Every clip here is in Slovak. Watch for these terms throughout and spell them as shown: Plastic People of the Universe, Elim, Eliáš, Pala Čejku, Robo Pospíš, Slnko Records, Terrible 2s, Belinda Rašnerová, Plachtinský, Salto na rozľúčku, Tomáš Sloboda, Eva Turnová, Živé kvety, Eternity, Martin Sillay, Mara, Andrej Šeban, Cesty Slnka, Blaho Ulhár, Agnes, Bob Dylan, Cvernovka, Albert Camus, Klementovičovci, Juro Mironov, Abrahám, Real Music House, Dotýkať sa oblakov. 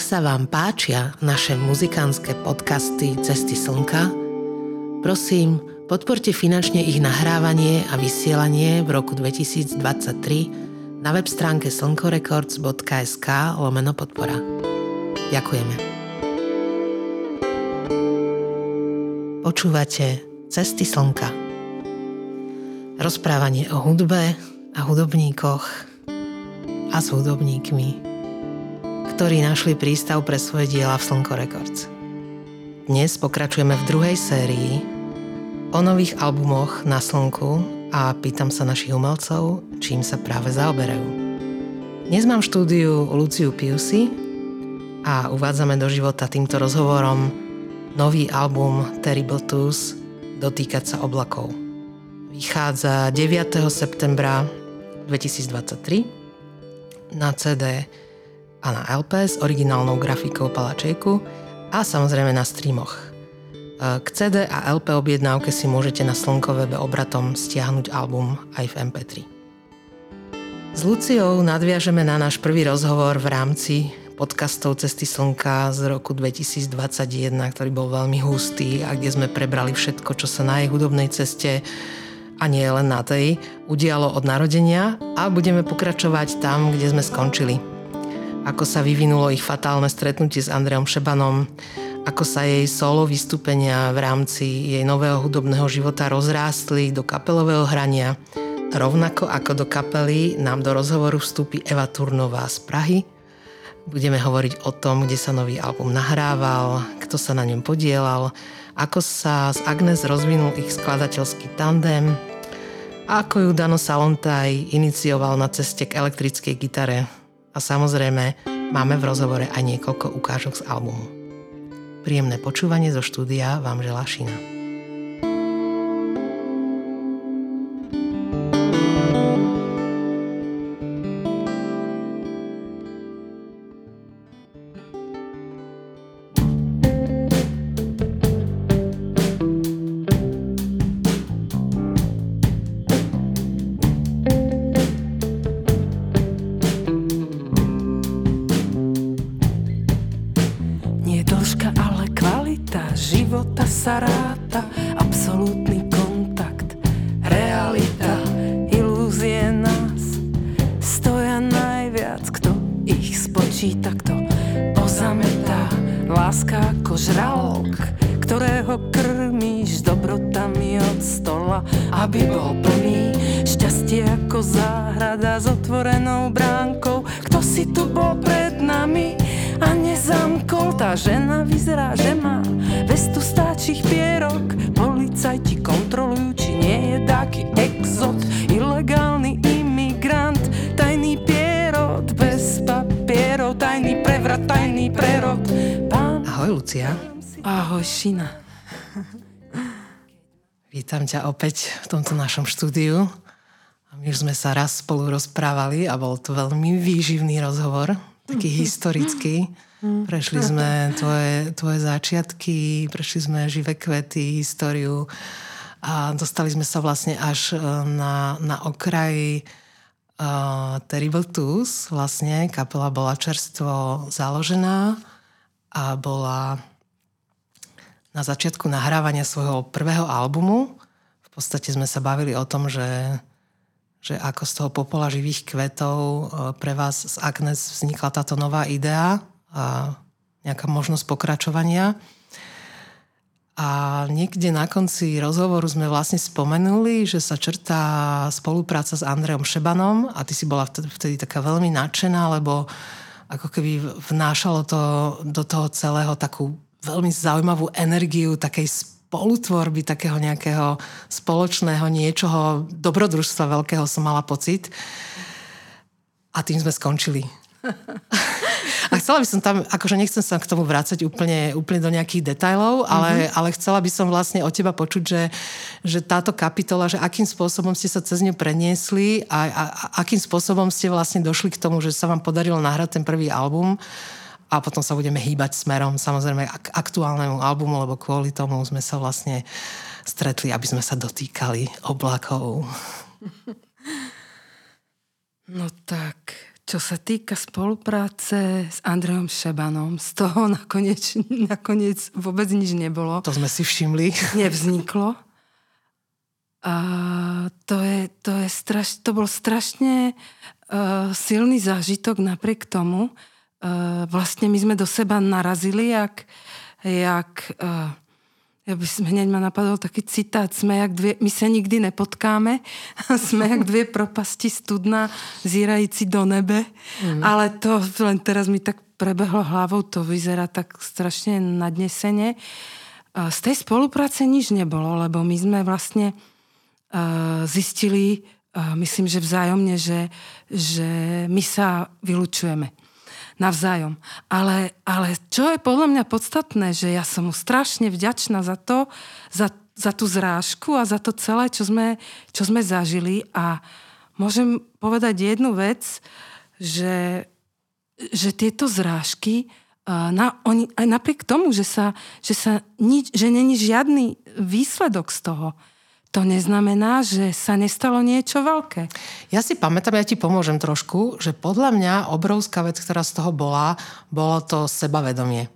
Ak sa vám páčia naše muzikánske podcasty Cesty slnka, prosím, podporte finančne ich nahrávanie a vysielanie v roku 2023 na web stránke slnkorecords.sk/podpora. Ďakujeme. Počúvate Cesty slnka. Rozprávanie o hudbe a hudobníkoch a s hudobníkmi, ktorí našli prístav pre svoje diela v Slnko Records. Dnes pokračujeme v druhej sérii o nových albumoch na Slnku a pýtam sa našich umelcov, čím sa práve zaoberajú. Dnes mám v štúdiu Luciu Piussi a uvádzame do života týmto rozhovorom nový album Terrible 2s Dotýkať sa oblakov. Vychádza 9. septembra 2023 na CD a na LP s originálnou grafikou Pala Čejku a samozrejme na streamoch. K CD a LP objednávke si môžete na slnkovebe obratom stiahnuť album aj v MP3. S Luciou nadviažeme na náš prvý rozhovor v rámci podcastov Cesty slnka z roku 2021, ktorý bol veľmi hustý a kde sme prebrali všetko, čo sa na jej hudobnej ceste a nie len na tej udialo od narodenia, a budeme pokračovať tam, kde sme skončili. Ako sa vyvinulo ich fatálne stretnutie s Andrejom Šebanom, ako sa jej solo vystúpenia v rámci jej nového hudobného života rozrástli do kapelového hrania, rovnako ako do kapely nám do rozhovoru vstúpi Eva Turnová z Prahy. Budeme hovoriť o tom, kde sa nový album nahrával, kto sa na ňom podielal, ako sa s Agnes rozvinul ich skladateľský tandem a ako ju Dano Salontay inicioval na ceste k elektrickej gitare. A samozrejme, máme v rozhovore aj niekoľko ukážok z albumu. Príjemné počúvanie zo štúdia vám želá Šina. Vítam ťa opäť v tomto našom štúdiu. My už sme sa raz spolu rozprávali a bol to veľmi výživný rozhovor, taký historický. Prešli sme tvoje začiatky, prešli sme Živé kvety, históriu a dostali sme sa vlastne až na okraj Terrible 2s. Vlastne kapela bola čerstvo založená a bola na začiatku nahrávania svojho prvého albumu. V podstate sme sa bavili o tom, že ako z toho popola živých kvetov pre vás z Agnes vznikla táto nová idea a nejaká možnosť pokračovania. A niekde na konci rozhovoru sme vlastne spomenuli, že sa črtá spolupráca s Andrejom Šebanom a ty si bola vtedy taká veľmi nadšená, lebo ako keby vnášalo to do toho celého takú veľmi zaujímavú energiu takej spolutvorby, takého nejakého spoločného niečoho, dobrodružstva veľkého som mala pocit. A tým sme skončili. A chcela by som tam, akože nechcem sa k tomu vrácať úplne do nejakých detailov, ale chcela by som vlastne od teba počuť, že táto kapitola, že akým spôsobom ste sa cez ňu preniesli a akým spôsobom ste vlastne došli k tomu, že sa vám podarilo nahrať ten prvý album. A potom sa budeme hýbať smerom, samozrejme, k aktuálnemu albumu, lebo kvôli tomu sme sa vlastne stretli, aby sme sa dotýkali oblakov. No tak, Čo sa týka spolupráce s Andrejom Šebanom, z toho nakoniec vôbec nič nebolo. To sme si všimli. Nevzniklo. A to bol strašne silný zážitok napriek tomu. Vlastne my sme do seba narazili, hneď ma napadol taký citát, my sa nikdy nepotkáme, sme jak dvě propasti studna zírající do nebe, ale to len teraz mi tak prebehlo hlavou, to vyzerá tak strašne nadnesene. Z tej spolupráce nič nebolo, lebo my sme vlastne zistili, myslím, že vzájomne, že my sa vylučujeme. Navzájom. Ale čo je podľa mňa podstatné, že ja som mu strašne vďačná za to, za tú zrážku a za to celé, čo sme zažili. A môžem povedať jednu vec, že tieto zrážky, aj napriek tomu, že není žiadny výsledok z toho, to neznamená, že sa nestalo niečo veľké. Ja si pamätám, ja ti pomôžem trošku, že podľa mňa obrovská vec, ktorá z toho bola, bolo to sebavedomie.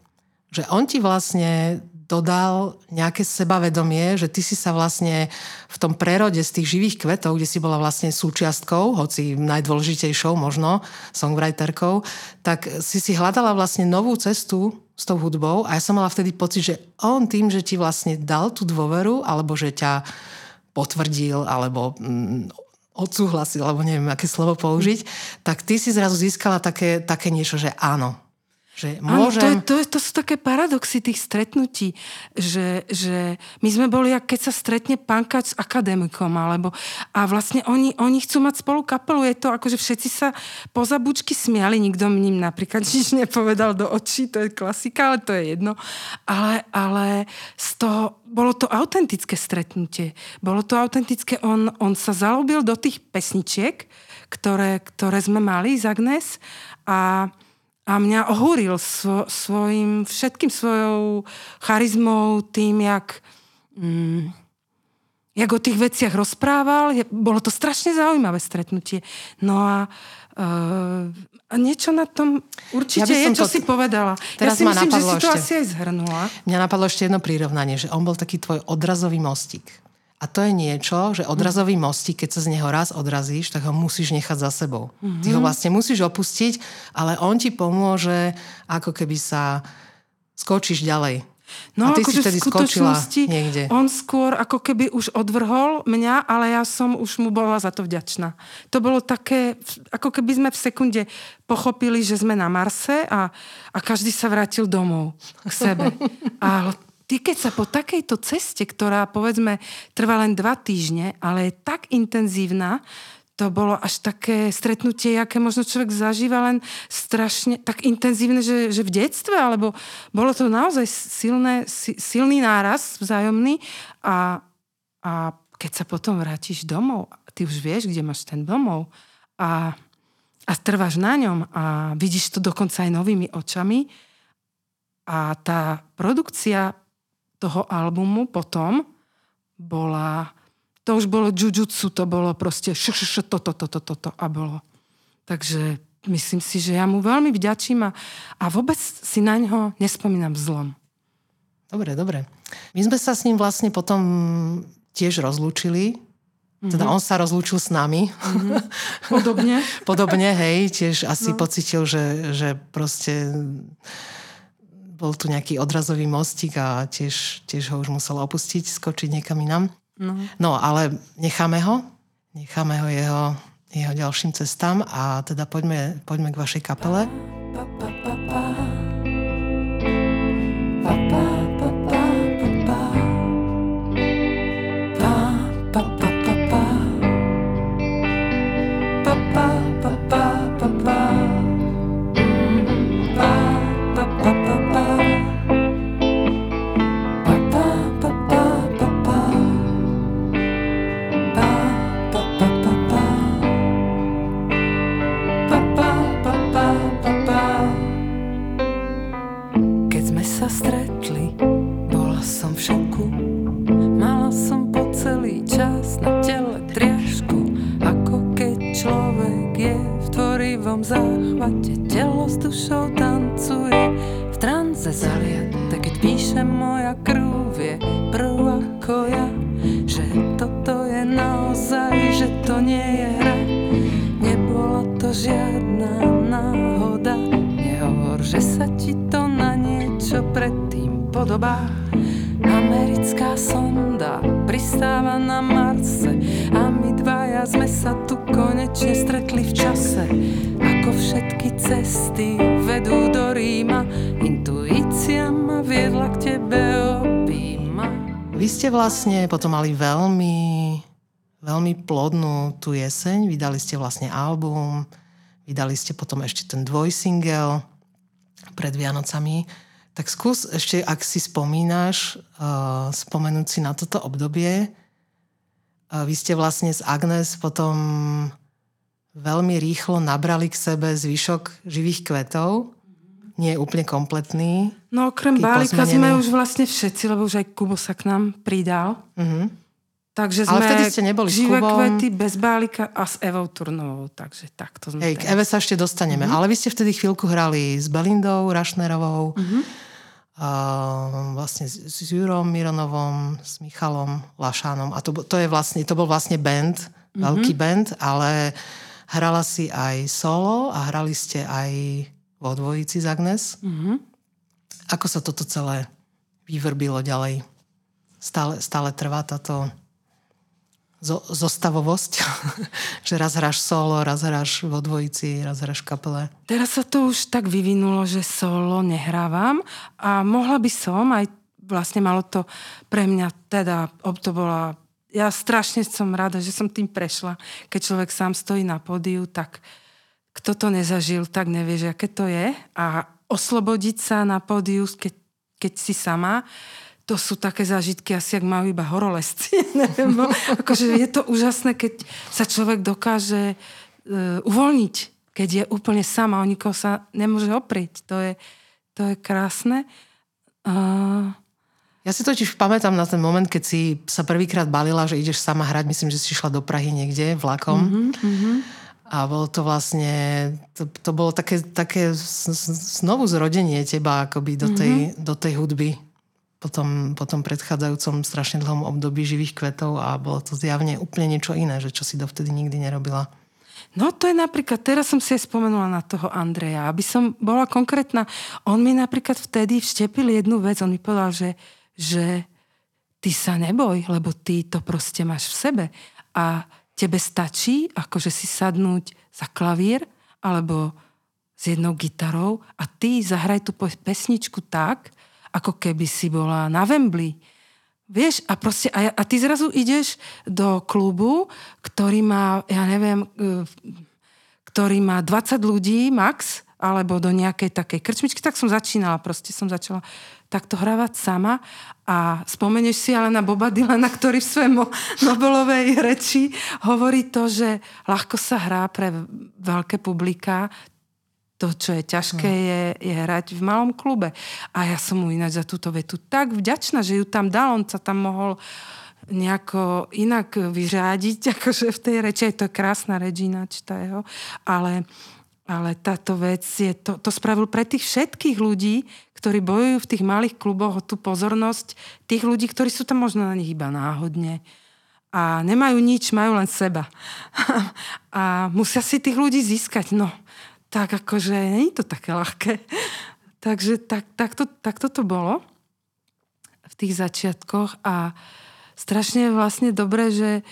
Že on ti vlastne dodal nejaké sebavedomie, že ty si sa vlastne v tom prerode z tých živých kvetov, kde si bola vlastne súčiastkou, hoci najdôležitejšou možno, songwriterkou, tak si hľadala vlastne novú cestu s tou hudbou a ja som mala vtedy pocit, že on tým, že ti vlastne dal tú dôveru, alebo že ťa potvrdil, alebo odsúhlasil, alebo neviem, aké slovo použiť, tak ty si zrazu získala také niečo, že áno. Že môžem... Áno, to sú také paradoxy tých stretnutí, že my sme boli, keď sa stretne pankač s akademikom, a vlastne oni chcú mať spolu kapelu, je to akože všetci sa poza bučky smiali, nikto mi napríklad nič nepovedal do očí, to je klasika, ale to je jedno. Ale z toho bolo to autentické stretnutie. Bolo to autentické, on sa zalúbil do tých pesničiek, ktoré sme mali z Agnes a mňa ohúril svojou charizmou, tým, jak o tých veciach rozprával. Bolo to strašne zaujímavé stretnutie. No a niečo na tom určite si povedala. Ja si myslím, že si to asi aj zhrnula. Mňa napadlo ešte jedno prirovnanie, že on bol taký tvoj odrazový mostík. A to je niečo, že odrazový mostík, keď sa z neho raz odrazíš, tak ho musíš nechať za sebou. Mm-hmm. Ty ho vlastne musíš opustiť, ale on ti pomôže, ako keby sa skočíš ďalej. No, a ty si vtedy skočila niekde. On skôr ako keby už odvrhol mňa, ale ja som už mu bola za to vďačná. To bolo také, ako keby sme v sekunde pochopili, že sme na Marse a každý sa vrátil domov k sebe. A ty, keď sa po takejto ceste, ktorá, povedzme, trvá len 2 týždne, ale je tak intenzívna, to bolo až také stretnutie, aké možno človek zažíva len strašne, tak intenzívne, že v detstve, alebo bolo to naozaj silný náraz vzájomný a keď sa potom vrátiš domov, ty už vieš, kde máš ten domov a trváš na ňom a vidíš to dokonca aj novými očami a tá produkcia toho albumu potom bola, to už bolo jujutsu, to bolo proste toto a bolo. Takže myslím si, že ja mu veľmi vďačím a vôbec si na ňo nespomínam zlom. Dobre. My sme sa s ním vlastne potom tiež rozlúčili. Teda on sa rozlúčil s nami. Mm-hmm. Podobne, hej, tiež asi pocitil, že proste... Bol tu nejaký odrazový mostík a tiež ho už musela opustiť, skočiť niekam inam. No, ale necháme ho jeho ďalším cestám a teda poďme k vašej kapele. V tvojom záchvate telo s dušou tancuje, v tranze zaliate, keď píše moja krv, vie prv ako ja, že toto je naozaj, že to nie je hra. Nebola to žiadna náhoda, nehovor, že sa ti to na niečo predtým podobá. Americká sonda pristáva na Marse a my dvaja sme sa tu konečne stretli v čase. Ako všetky cesty vedú do Ríma, intuícia ma viedla k tebe, objíma. Vy ste vlastne potom mali veľmi, veľmi plodnú tú jeseň, vydali ste vlastne album, vydali ste potom ešte ten dvojsingel pred Vianocami. Tak skús ešte, ak si spomínaš, spomenúť si na toto obdobie. Vy ste vlastne s Agnes potom veľmi rýchlo nabrali k sebe zvyšok Živých kvetov. Nie je úplne kompletný. No okrem balíka sme už vlastne všetci, lebo už aj Kubo sa k nám pridal. Uh-huh. Takže sme Živé kvety bez balíka a s Evou Turnovou. Takže takto sme... Hej, k Eve sa ešte dostaneme. Uh-huh. Ale vy ste vtedy chvíľku hrali s Belindou Rašnerovou. Uh-huh. Vlastne s Jurom Mironovom, s Michalom Lašánom. A to bol vlastne band, mm-hmm, veľký band, ale hrala si aj solo a hrali ste aj vo dvojici z Agnes. Mm-hmm. Ako sa toto celé vyvrbilo ďalej? Stále trvá táto zostavovosť? Že raz hráš solo, raz hráš vo dvojici, raz hráš v kapele. Teraz sa to už tak vyvinulo, že solo nehrávam a mohla by som, aj vlastne malo to pre mňa teda, to bola, ja strašne som rada, že som tým prešla. Keď človek sám stojí na pódiu, tak kto to nezažil, tak nevie, že aké to je. A oslobodiť sa na pódiu, keď si sama, to sú také zážitky, asi ak majú iba horolezci. Neviem, akože je to úžasné, keď sa človek dokáže uvoľniť, keď je úplne sama, o nikoho sa nemôže oprieť. To je krásne. Ja si totiž pamätám na ten moment, keď si sa prvýkrát balila, že ideš sama hrať. Myslím, že si išla do Prahy niekde vlakom. Mm-hmm, mm-hmm. A bolo to vlastne... To bolo také znovu zrodenie teba akoby do tej hudby. Potom predchádzajúcom strašne dlhom období Živých kvetov a bolo to zjavne úplne niečo iné, že čo si dovtedy nikdy nerobila. No to je napríklad, teraz som si aj spomenula na toho Andreja, aby som bola konkrétna. On mi napríklad vtedy vštepil jednu vec, on mi povedal, že ty sa neboj, lebo ty to proste máš v sebe a tebe stačí akože si sadnúť za klavír alebo s jednou gitarou a ty zahraj tú pesničku tak, ako keby si bola na Wembley. Vieš, a proste, a ty zrazu ideš do klubu, ktorý má, ja neviem, ktorý má 20 ľudí max, alebo do nejakej takej krčmičky, tak som začala takto hrávať sama a spomeneš si ale na Boba Dylana, ktorý v svojej Nobelovej reči hovorí to, že ľahko sa hrá pre veľké publiká, to, čo je ťažké, je hrať v malom klube. A ja som mu ináč za túto vetu tak vďačná, že ju tam dal. On sa tam mohol nejako inak vyřádiť, akože v tej reči. Je to krásna reč ináč, tá jeho. Ale táto vec to spravil pre tých všetkých ľudí, ktorí bojujú v tých malých kluboch o tú pozornosť, tých ľudí, ktorí sú tam možno na nich iba náhodne. A nemajú nič, majú len seba. A musia si tých ľudí získať, no... Tak akože, nie je to také ľahké. Takže takto to bolo v tých začiatkoch a strašne je vlastne dobré, že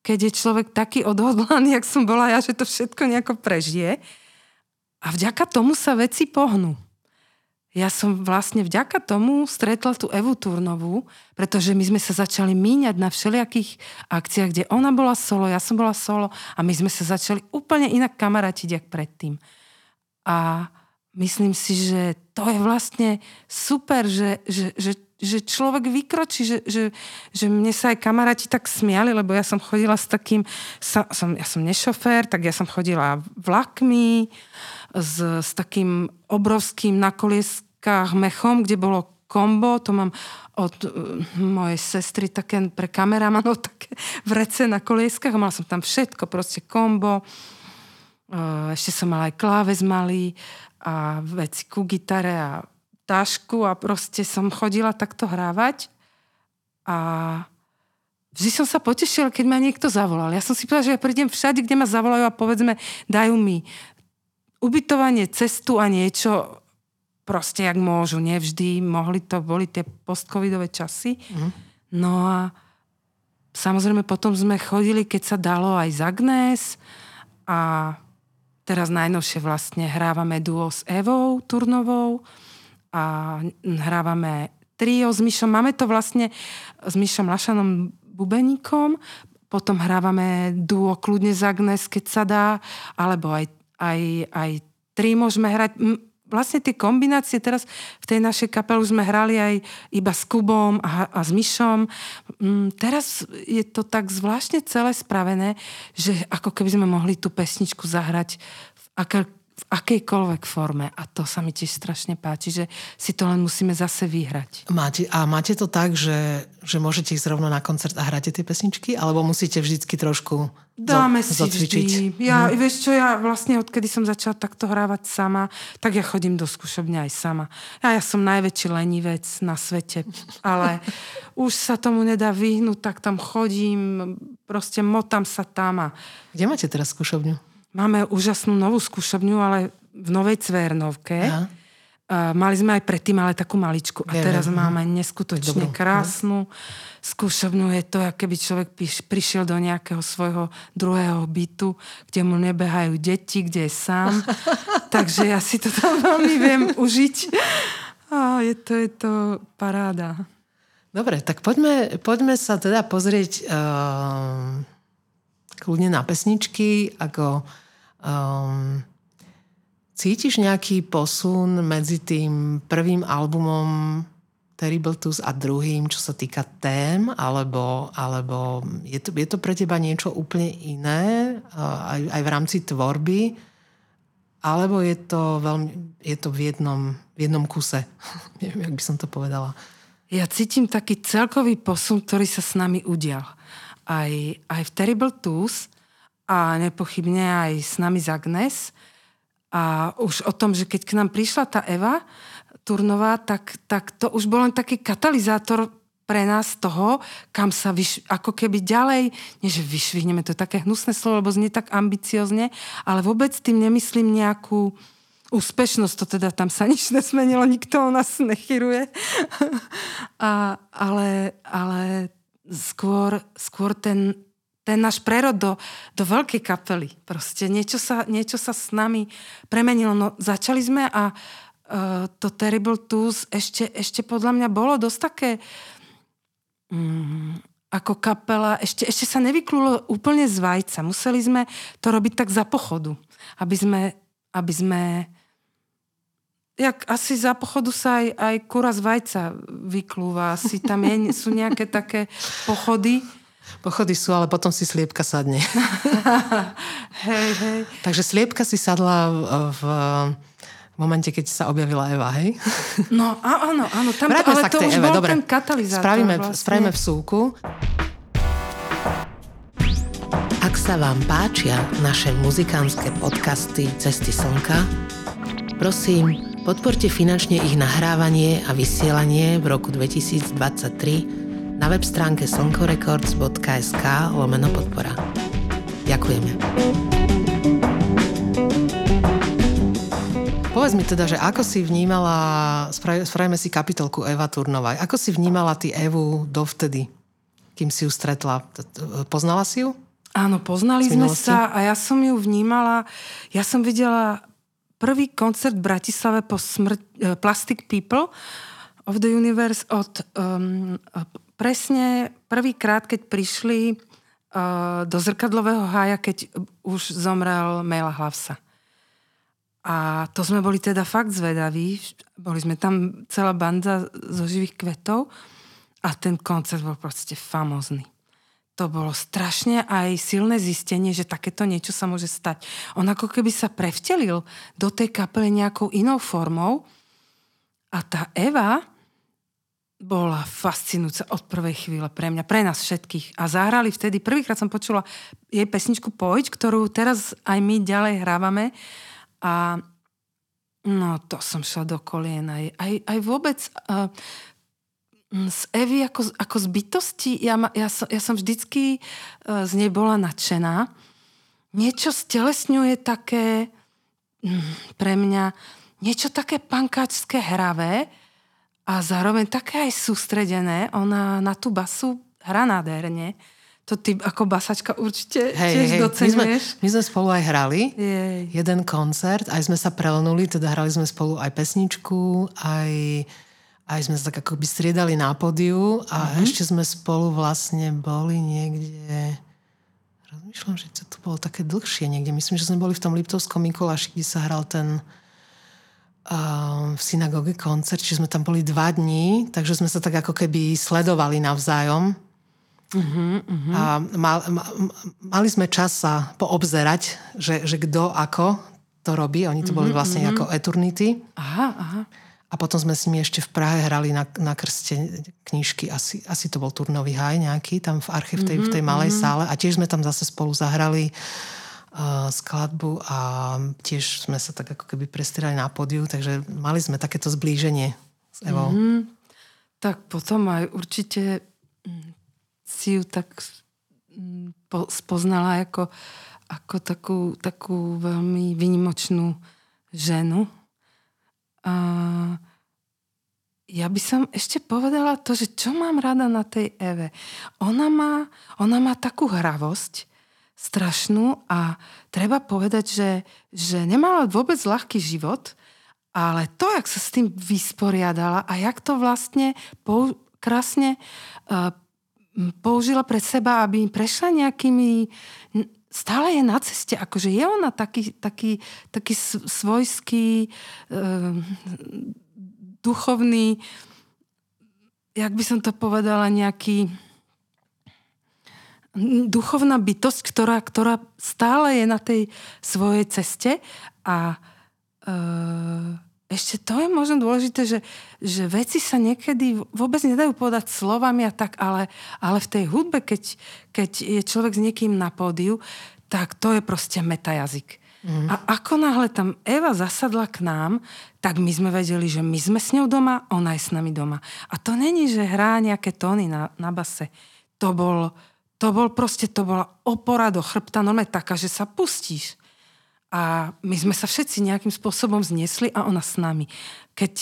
keď je človek taký odhodlaný, jak som bola ja, že to všetko nejako prežije a vďaka tomu sa veci pohnú. Ja som vlastne vďaka tomu stretla tú Evu Turnovú, pretože my sme sa začali míňať na všelijakých akciách, kde ona bola solo, ja som bola solo a my sme sa začali úplne inak kamarátiť, jak predtým. A myslím si, že to je vlastne super, že človek vykročí, že mne sa aj kamaráti tak smiali, lebo ja som chodila s takým, ja som nešofér, tak ja som chodila vlakmi, s takým obrovským na kolieskách mechom, kde bolo kombo, to mám od mojej sestry také pre kameramanov také vrece na kolieskách, mala som tam všetko, proste kombo, Ešte som mala aj kláves malý a veci ku gitare a tášku a proste som chodila takto hrávať a vždy som sa potešila, keď ma niekto zavolal. Ja som si povedala, že ja prídem všade, kde ma zavolajú a povedzme, dajú mi ubytovanie, cestu a niečo proste, jak môžu. Nevždy mohli to, boli tie postcovidové časy. Mm. No a samozrejme potom sme chodili, keď sa dalo aj z Agnes a teraz najnovšie vlastne hrávame duo s Evou Turnovou a hrávame trio s Mišom. Máme to vlastne s Mišom Lašanom bubeníkom, potom hrávame duo kľudne z Agnes, keď sa dá, alebo aj tri môžeme hrať. Vlastne tie kombinácie teraz v tej našej kapelu sme hrali aj iba s Kubom a s Mišom. Teraz je to tak zvláštne celé spravené, že ako keby sme mohli tú pesničku zahrať v akejkoľvek forme. A to sa mi tiež strašne páči, že si to len musíme zase vyhrať. Máte to tak, že môžete ísť rovno na koncert a hráte tie pesničky? Alebo musíte vždycky trošku dáme si zocvičiť? Ja, vieš čo, ja vlastne odkedy som začala takto hrávať sama, tak ja chodím do skúšobňa aj sama. Ja som najväčší lenivec na svete, ale už sa tomu nedá vyhnúť, tak tam chodím, proste motám sa tam. Kde máte teraz skúšobňu? Máme úžasnú novú skúšobňu, ale v Novej Cvernovke. Aha. Mali sme aj predtým, ale takú maličku. A teraz máme neskutočne krásnu skúšobňu. Je to, ako keby človek prišiel do nejakého svojho druhého bytu, kde mu nebehajú deti, kde je sám. Takže ja si to tam veľmi viem užiť. A je to paráda. Dobre, tak poďme sa teda pozrieť kľudne na pesničky, ako... Cítiš nejaký posun medzi tým prvým albumom Terrible 2s a druhým, čo sa týka tém? Alebo je to pre teba niečo úplne iné, aj v rámci tvorby? Alebo je to v jednom kuse? Neviem, jak by som to povedala. Ja cítim taký celkový posun, ktorý sa s nami udial. Aj v Terrible 2s a nepochybne aj s nami z Agnes. A už o tom, že keď k nám prišla tá Eva Turnová, tak to už bol len taký katalizátor pre nás toho, kam sa ako keby ďalej, nie že vyšvihneme, to je také hnusné slovo, lebo znie tak ambiciozne, ale vôbec tým nemyslím nejakú úspešnosť, to teda tam sa nič nesmenilo, nikto o nás nechyruje. Ale skôr ten náš prerod do veľkej kapely. Proste niečo sa s nami premenilo. No, začali sme a to Terrible 2s ešte podľa mňa bolo dosť také ako kapela. Ešte sa nevyklulo úplne z vajca. Museli sme to robiť tak za pochodu. Aby sme jak asi za pochodu sa aj kura z vajca vyklúva. Asi tam sú nejaké také pochody. Pochody sú, ale potom si sliepka sadne. Hej. Takže sliepka si sadla v momente, keď sa objavila Eva, hej? No, áno. Vráťme sa k tej Eve, dobre. Ten katalizátor. Spravíme vsúku. Ak sa vám páčia naše muzikánske podcasty Cesty slnka, prosím, podporte finančne ich nahrávanie a vysielanie v roku 2023 na web stránke slnkorecords.sk/podpora. Ďakujeme. Povedz mi teda, že ako si vnímala, spravíme si kapitolku Eva Turnová, ako si vnímala ty Evu dovtedy, kým si ju stretla? Poznala si ju? Áno, poznali sme sa a ja som ju vnímala, ja som videla prvý koncert v Bratislave po Plastic People of the Universe od... Presne prvýkrát, keď prišli do Zrkadlového hája, keď už zomrel Mela Hlavsa. A to sme boli teda fakt zvedaví. Boli sme tam celá banda zo Živých kvetov a ten koncert bol proste famózny. To bolo strašne aj silné zistenie, že takéto niečo sa môže stať. On ako keby sa prevtelil do tej kapely nejakou inou formou a tá Eva... bola fascinujúca od prvej chvíle pre mňa, pre nás všetkých. A zahrali vtedy, prvýkrát som počula jej pesničku Pojď, ktorú teraz aj my ďalej hrávame. A no, to som šla do kolien. Aj vôbec z Evy ako z bytosti, ja som vždycky z nej bola nadšená. Niečo stelesňuje také pre mňa, niečo také pankáčské, hravé, a zároveň také aj sústredené. Ona na tú basu hrá nádherne. To ty ako basačka určite tiež docenuješ. My sme spolu aj hrali. Jeden koncert. Aj sme sa prelenuli. Teda hrali sme spolu aj pesničku, aj sme sa tak akoby striedali na pódiu. A ešte sme spolu vlastne boli niekde... Rozmýšľam, že to bolo také dlhšie niekde. Myslím, že sme boli v tom Liptovskom Mikuláši, kde sa hral ten... v synagóge koncert, čiže sme tam boli 2 dní, takže sme sa tak ako keby sledovali navzájom. A mali sme čas sa poobzerať, že kto ako to robí. Oni to boli vlastne ako Eternity. A potom sme s nimi ešte v Prahe hrali na krste knižky. Asi to bol Turnový haj nejaký, tam v arche v tej malej sále. A tiež sme tam zase spolu zahrali skladbu a tiež sme sa tak ako keby prestrali na pódiu, takže mali sme takéto zblíženie s Evou. Tak potom aj určite si ju tak spoznala ako takú veľmi výnimočnú ženu. A ja by som ešte povedala to, že čo mám rada na tej Eve. Ona má takú hravosť, strašnú, a treba povedať, že nemala vôbec ľahký život, ale to, jak sa s tým vysporiadala a jak to vlastne krásne použila pre seba, aby prešla nejakými... Stále je na ceste, akože je ona taký svojský duchovný, jak by som to povedala, nejaký... duchovná bytosť, ktorá stále je na tej svojej ceste, a ešte to je možno dôležité, že veci sa niekedy vôbec nedajú povedať slovami a tak, ale v tej hudbe, keď je človek s niekým na pódiu, tak to je proste metajazyk. A ako náhle tam Eva zasadla k nám, tak my sme vedeli, že my sme s ňou doma, ona je s nami doma. A to není, že hrá nejaké tóny na base. To bola opora do chrbta, normálne taká, že sa pustíš. A my sme sa všetci nejakým spôsobom zniesli a ona s nami. Keď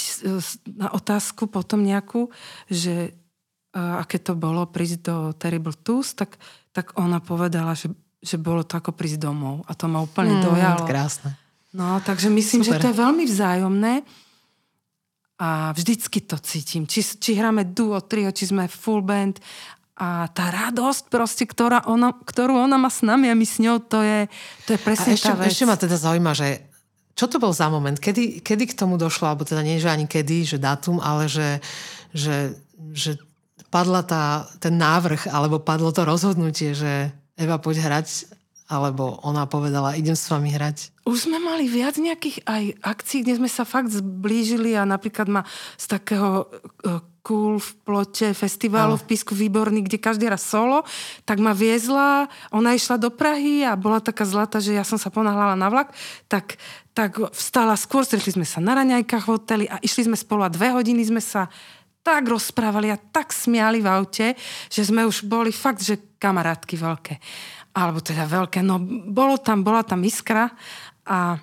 na otázku potom nejakú, že aké to bolo prísť do Terrible 2s, tak ona povedala, že bolo to ako prísť domov. A to ma úplne dojalo. Krásne. No, takže myslím, super, že to je veľmi vzájomné. A vždycky to cítim. Či hráme duo, trio, či sme full band. A tá radosť proste, ktorú ona má s nami a my s ňou, to je presne tá vec. Ešte ma teda zaujíma, že čo to bol za moment? Kedy k tomu došlo? Alebo teda nie, že ani kedy, že dátum, ale že padla ten návrh, alebo padlo to rozhodnutie, že Eva, poď hrať, alebo ona povedala, idem s vami hrať. Už sme mali viac nejakých aj akcií, kde sme sa fakt zblížili, a napríklad ma z takého... Cool v plote festivalu v Písku výborný, kde každý raz solo, tak ma viezla, ona išla do Prahy a bola taká zlatá, že ja som sa ponáhľala na vlak, tak vstala skôr, stretli sme sa na raňajkách v hoteli a išli sme spolu a 2 hodiny sme sa tak rozprávali a tak smiali v aute, že sme už boli fakt, že kamarátky veľké. Alebo teda veľké, no bola tam iskra a...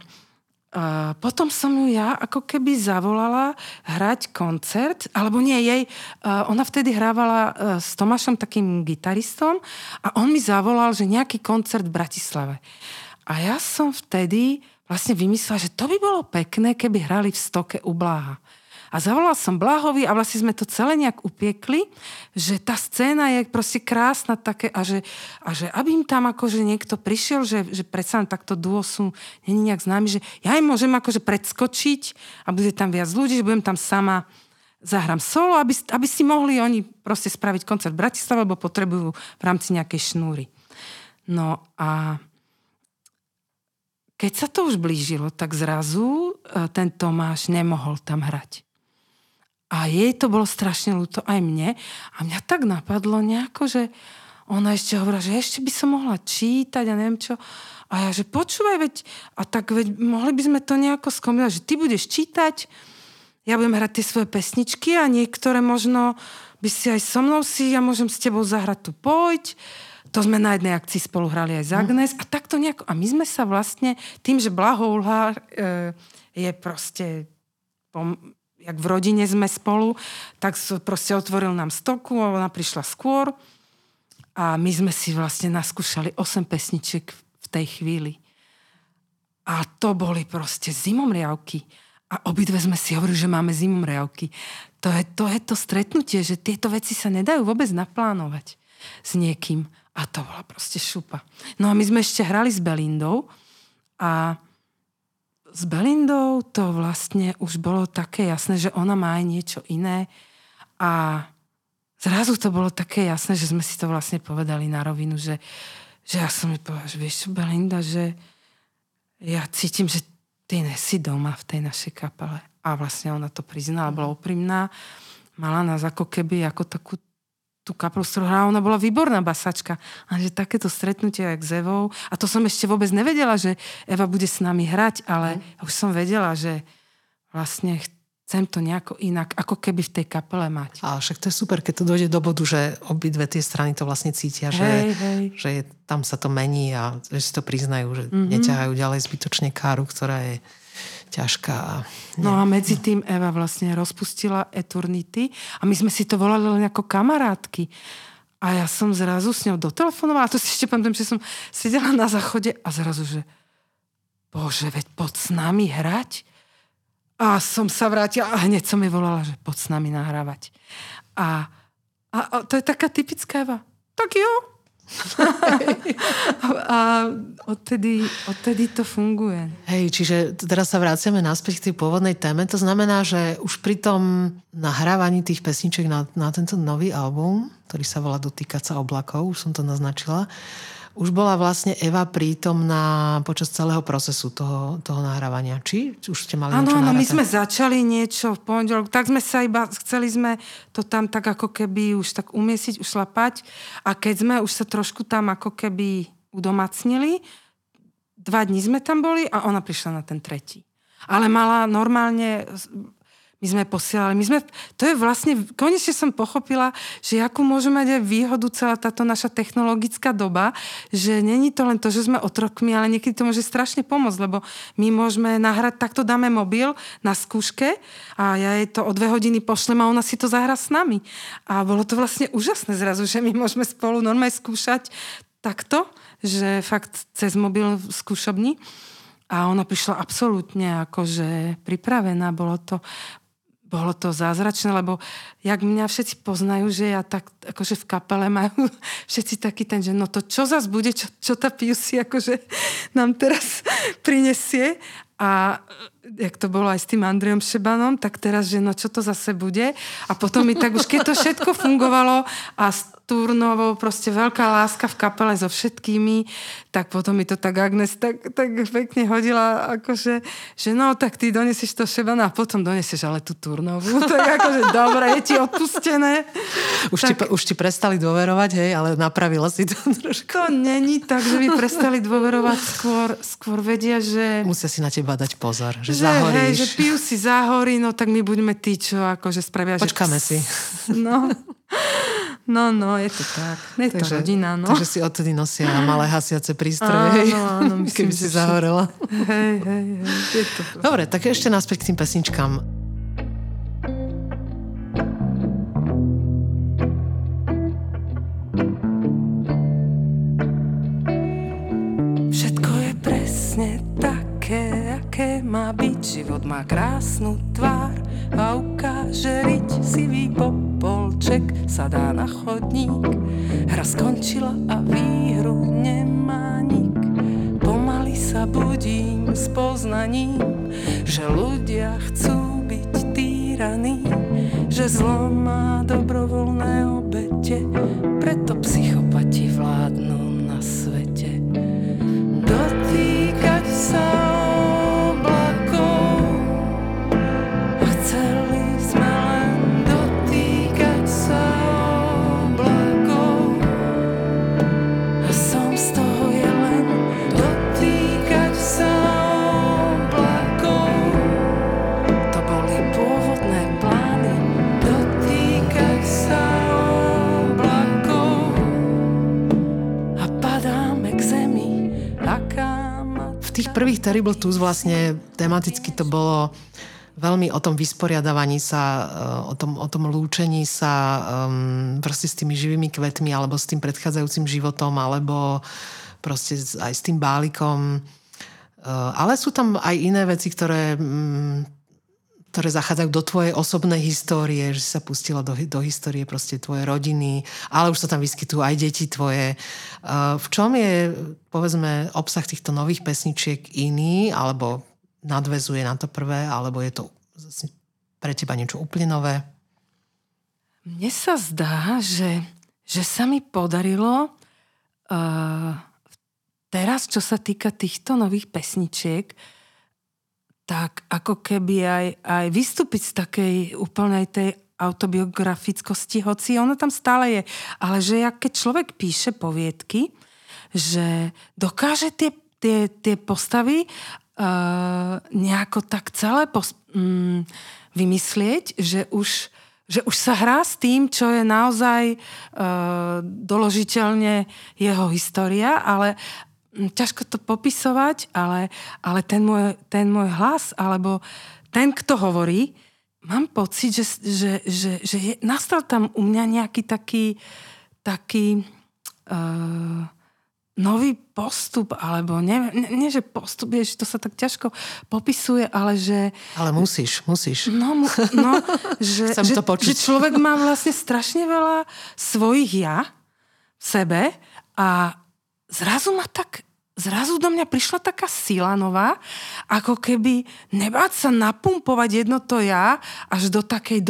potom som ju ja ako keby zavolala hrať koncert, alebo nie jej, ona vtedy hrávala s Tomášom, takým gitaristom, a on mi zavolal, že nejaký koncert v Bratislave. A ja som vtedy vlastne vymyslela, že to by bolo pekné, keby hrali v Stoke u Bláha. A zavolala som Bláhovi a vlastne sme to celé nejak upiekli, že tá scéna je proste krásna také, a že aby im tam akože niekto prišiel, že predsa takto duo sú, není nejak známy, že ja im môžem akože predskočiť a bude tam viac ľudí, že budem tam sama, zahrám solo, aby si mohli oni proste spraviť koncert v Bratislave, lebo potrebujú v rámci nejakej šnúry. No a keď sa to už blížilo, tak zrazu ten Tomáš nemohol tam hrať. A jej to bolo strašne ľúto, aj mne. A mňa tak napadlo nejako, že ona ešte hovorila, že ešte by som mohla čítať a neviem čo. A ja, že počúvaj, veď mohli by sme to nejako skombinovať, že ty budeš čítať, ja budem hrať tie svoje pesničky a niektoré možno by si aj so mnou si, ja môžem s tebou zahrať tu Pojď. To sme na jednej akcii spolu hrali aj z Agnes. A takto nejako. A my sme sa vlastne, tým, že Blaho Ulhár je proste, jak v rodine sme spolu, tak proste otvoril nám stoku, ona prišla skôr a my sme si vlastne naskúšali 8 pesničiek v tej chvíli. A to boli proste zimomriavky. A obidve sme si hovorili, že máme zimomriavky. To je to stretnutie, že tieto veci sa nedajú vôbec naplánovať s niekým. A to bola proste šupa. No a my sme ešte hrali s Belindou a s Belindou to vlastne už bolo také jasné, že ona má aj niečo iné a zrazu to bolo také jasné, že sme si to vlastne povedali na rovinu, že ja som mi povedala, že vieš čo, Belinda, že ja cítim, že ty nesi doma v tej našej kapele. A vlastne ona to priznala, bola úprimná, mala nás ako keby ako takú tú kapelu, ktorú hrala, ona bola výborná basačka. A že takéto stretnutie aj s Evou, a to som ešte vôbec nevedela, že Eva bude s nami hrať, ale už som vedela, že vlastne chcem to nejako inak, ako keby v tej kapele mať. A však to je super, keď to dojde do bodu, že obidve tie strany to vlastne cítia, hej. Že tam sa to mení a že si to priznajú, že neťahajú ďalej zbytočne káru, ktorá je ťažká. No a medzi tým Eva vlastne rozpustila Eternity a my sme si to volali len ako kamarátky. A ja som zrazu s ňou dotelefonovala, a to si ešte pamätám, že som sedela na záchode a zrazu, že bože, veď poď s nami hrať. A som sa vrátila a hneď som jej volala, že poď s nami nahrávať. A to je taká typická Eva. Tak jo. A odtedy to funguje. Hej, čiže teraz sa vraciame naspäť k tej pôvodnej téme. To znamená, že už pri tom nahrávaní tých pesniček na tento nový album, ktorý sa volá Dotýkať sa oblakov, už som to naznačila, už bola vlastne Eva prítomná počas celého procesu toho nahrávania. Či už ste mali niečo nahrávať? Áno, my sme začali niečo v pondelok. Tak sme sa iba, chceli sme to tam tak ako keby už tak umiesiť, ušlapať. A keď sme už sa trošku tam ako keby udomacnili, 2 dni sme tam boli a ona prišla na ten 3. Ale mala normálne... My sme posielali, to je vlastne, konečne som pochopila, že akú môže mať aj výhodu celá táto naša technologická doba, že není to len to, že sme otrokmi, ale niekedy to môže strašne pomôcť, lebo my môžeme nahrať, takto dáme mobil na skúške a ja jej to o 2 hodiny pošlem a ona si to zahrá s nami. A bolo to vlastne úžasné zrazu, že my môžeme spolu normálne skúšať takto, že fakt cez mobil v skúšobni. A ona prišla absolútne akože pripravená, Bolo to zázračné, lebo jak mňa všetci poznajú, že ja tak akože v kapele majú všetci taký ten, že no to čo zas bude, čo tá Piussi akože nám teraz prinesie. A jak to bolo aj s tým Andrejom Šebanom, tak teraz, že no čo to zase bude. A potom mi tak už, keď to všetko fungovalo a s Turnovou proste veľká láska v kapele so všetkými, tak potom mi to tak Agnes tak pekne hodila, akože, že no tak ty donesieš to Šebana a potom donesieš ale tú Turnovú. Tak akože dobre, je ti odpustené. Už ti prestali dôverovať, hej, ale napravila si to trošku. To není tak, že by prestali dôverovať, skôr vedia, že... Musia si na teba dať pozor, že zahoríš. Hej, že Piussi zahorí, no tak my budeme tí, čo akože spravia... Počkáme si. No, je to tak. Je to rodina, no. Takže si odtedy nosia malé hasiace prístroje, áno, myslím, keby si zahorela. Hej, je to tak. Dobre, tak ešte naspäť k tým pesničkám. Všetko je presne také, aké má byť. Život má krásnu tvár a ukáže riť sivý popolček, sadá na chodník. Hra skončila a výhru nemá nik. Pomaly sa budím s poznaním, že ľudia chcú byť týraní, že zlo má dobrovoľné obete, preto psychopati vládnu na svete. Dotýkať sa oblakov a chceli sme len tých prvých Terrible 2s vlastne tematicky to bolo veľmi o tom vysporiadavaní sa, o tom lúčení sa proste s tými živými kvetmi alebo s tým predchádzajúcim životom alebo proste aj s tým bálikom. Ale sú tam aj iné veci, ktoré zachádzajú do tvojej osobnej histórie, že si sa pustila do histórie proste tvojej rodiny, ale už sa tam vyskytujú aj deti tvoje. V čom je, povedzme, obsah týchto nových pesničiek iný, alebo nadväzuje na to prvé, alebo je to pre teba niečo úplne nové? Mne sa zdá, že sa mi podarilo teraz, čo sa týka týchto nových pesničiek, tak ako keby aj vystúpiť z takej úplnej tej autobiografickosti, hoci ona tam stále je, ale že keď človek píše poviedky, že dokáže tie postavy nejako tak celé vymyslieť, že už sa hrá s tým, čo je naozaj doložiteľne jeho história, ale ťažko to popisovať, ale ten môj hlas, alebo ten, kto hovorí, mám pocit, že nastal tam u mňa nejaký taký nový postup, alebo nie že postup, že to sa tak ťažko popisuje, ale že... Ale musíš. No že človek má vlastne strašne veľa svojich ja v sebe a zrazu do mňa prišla taká sila nová, ako keby nebáť sa napumpovať jedno to ja až do takej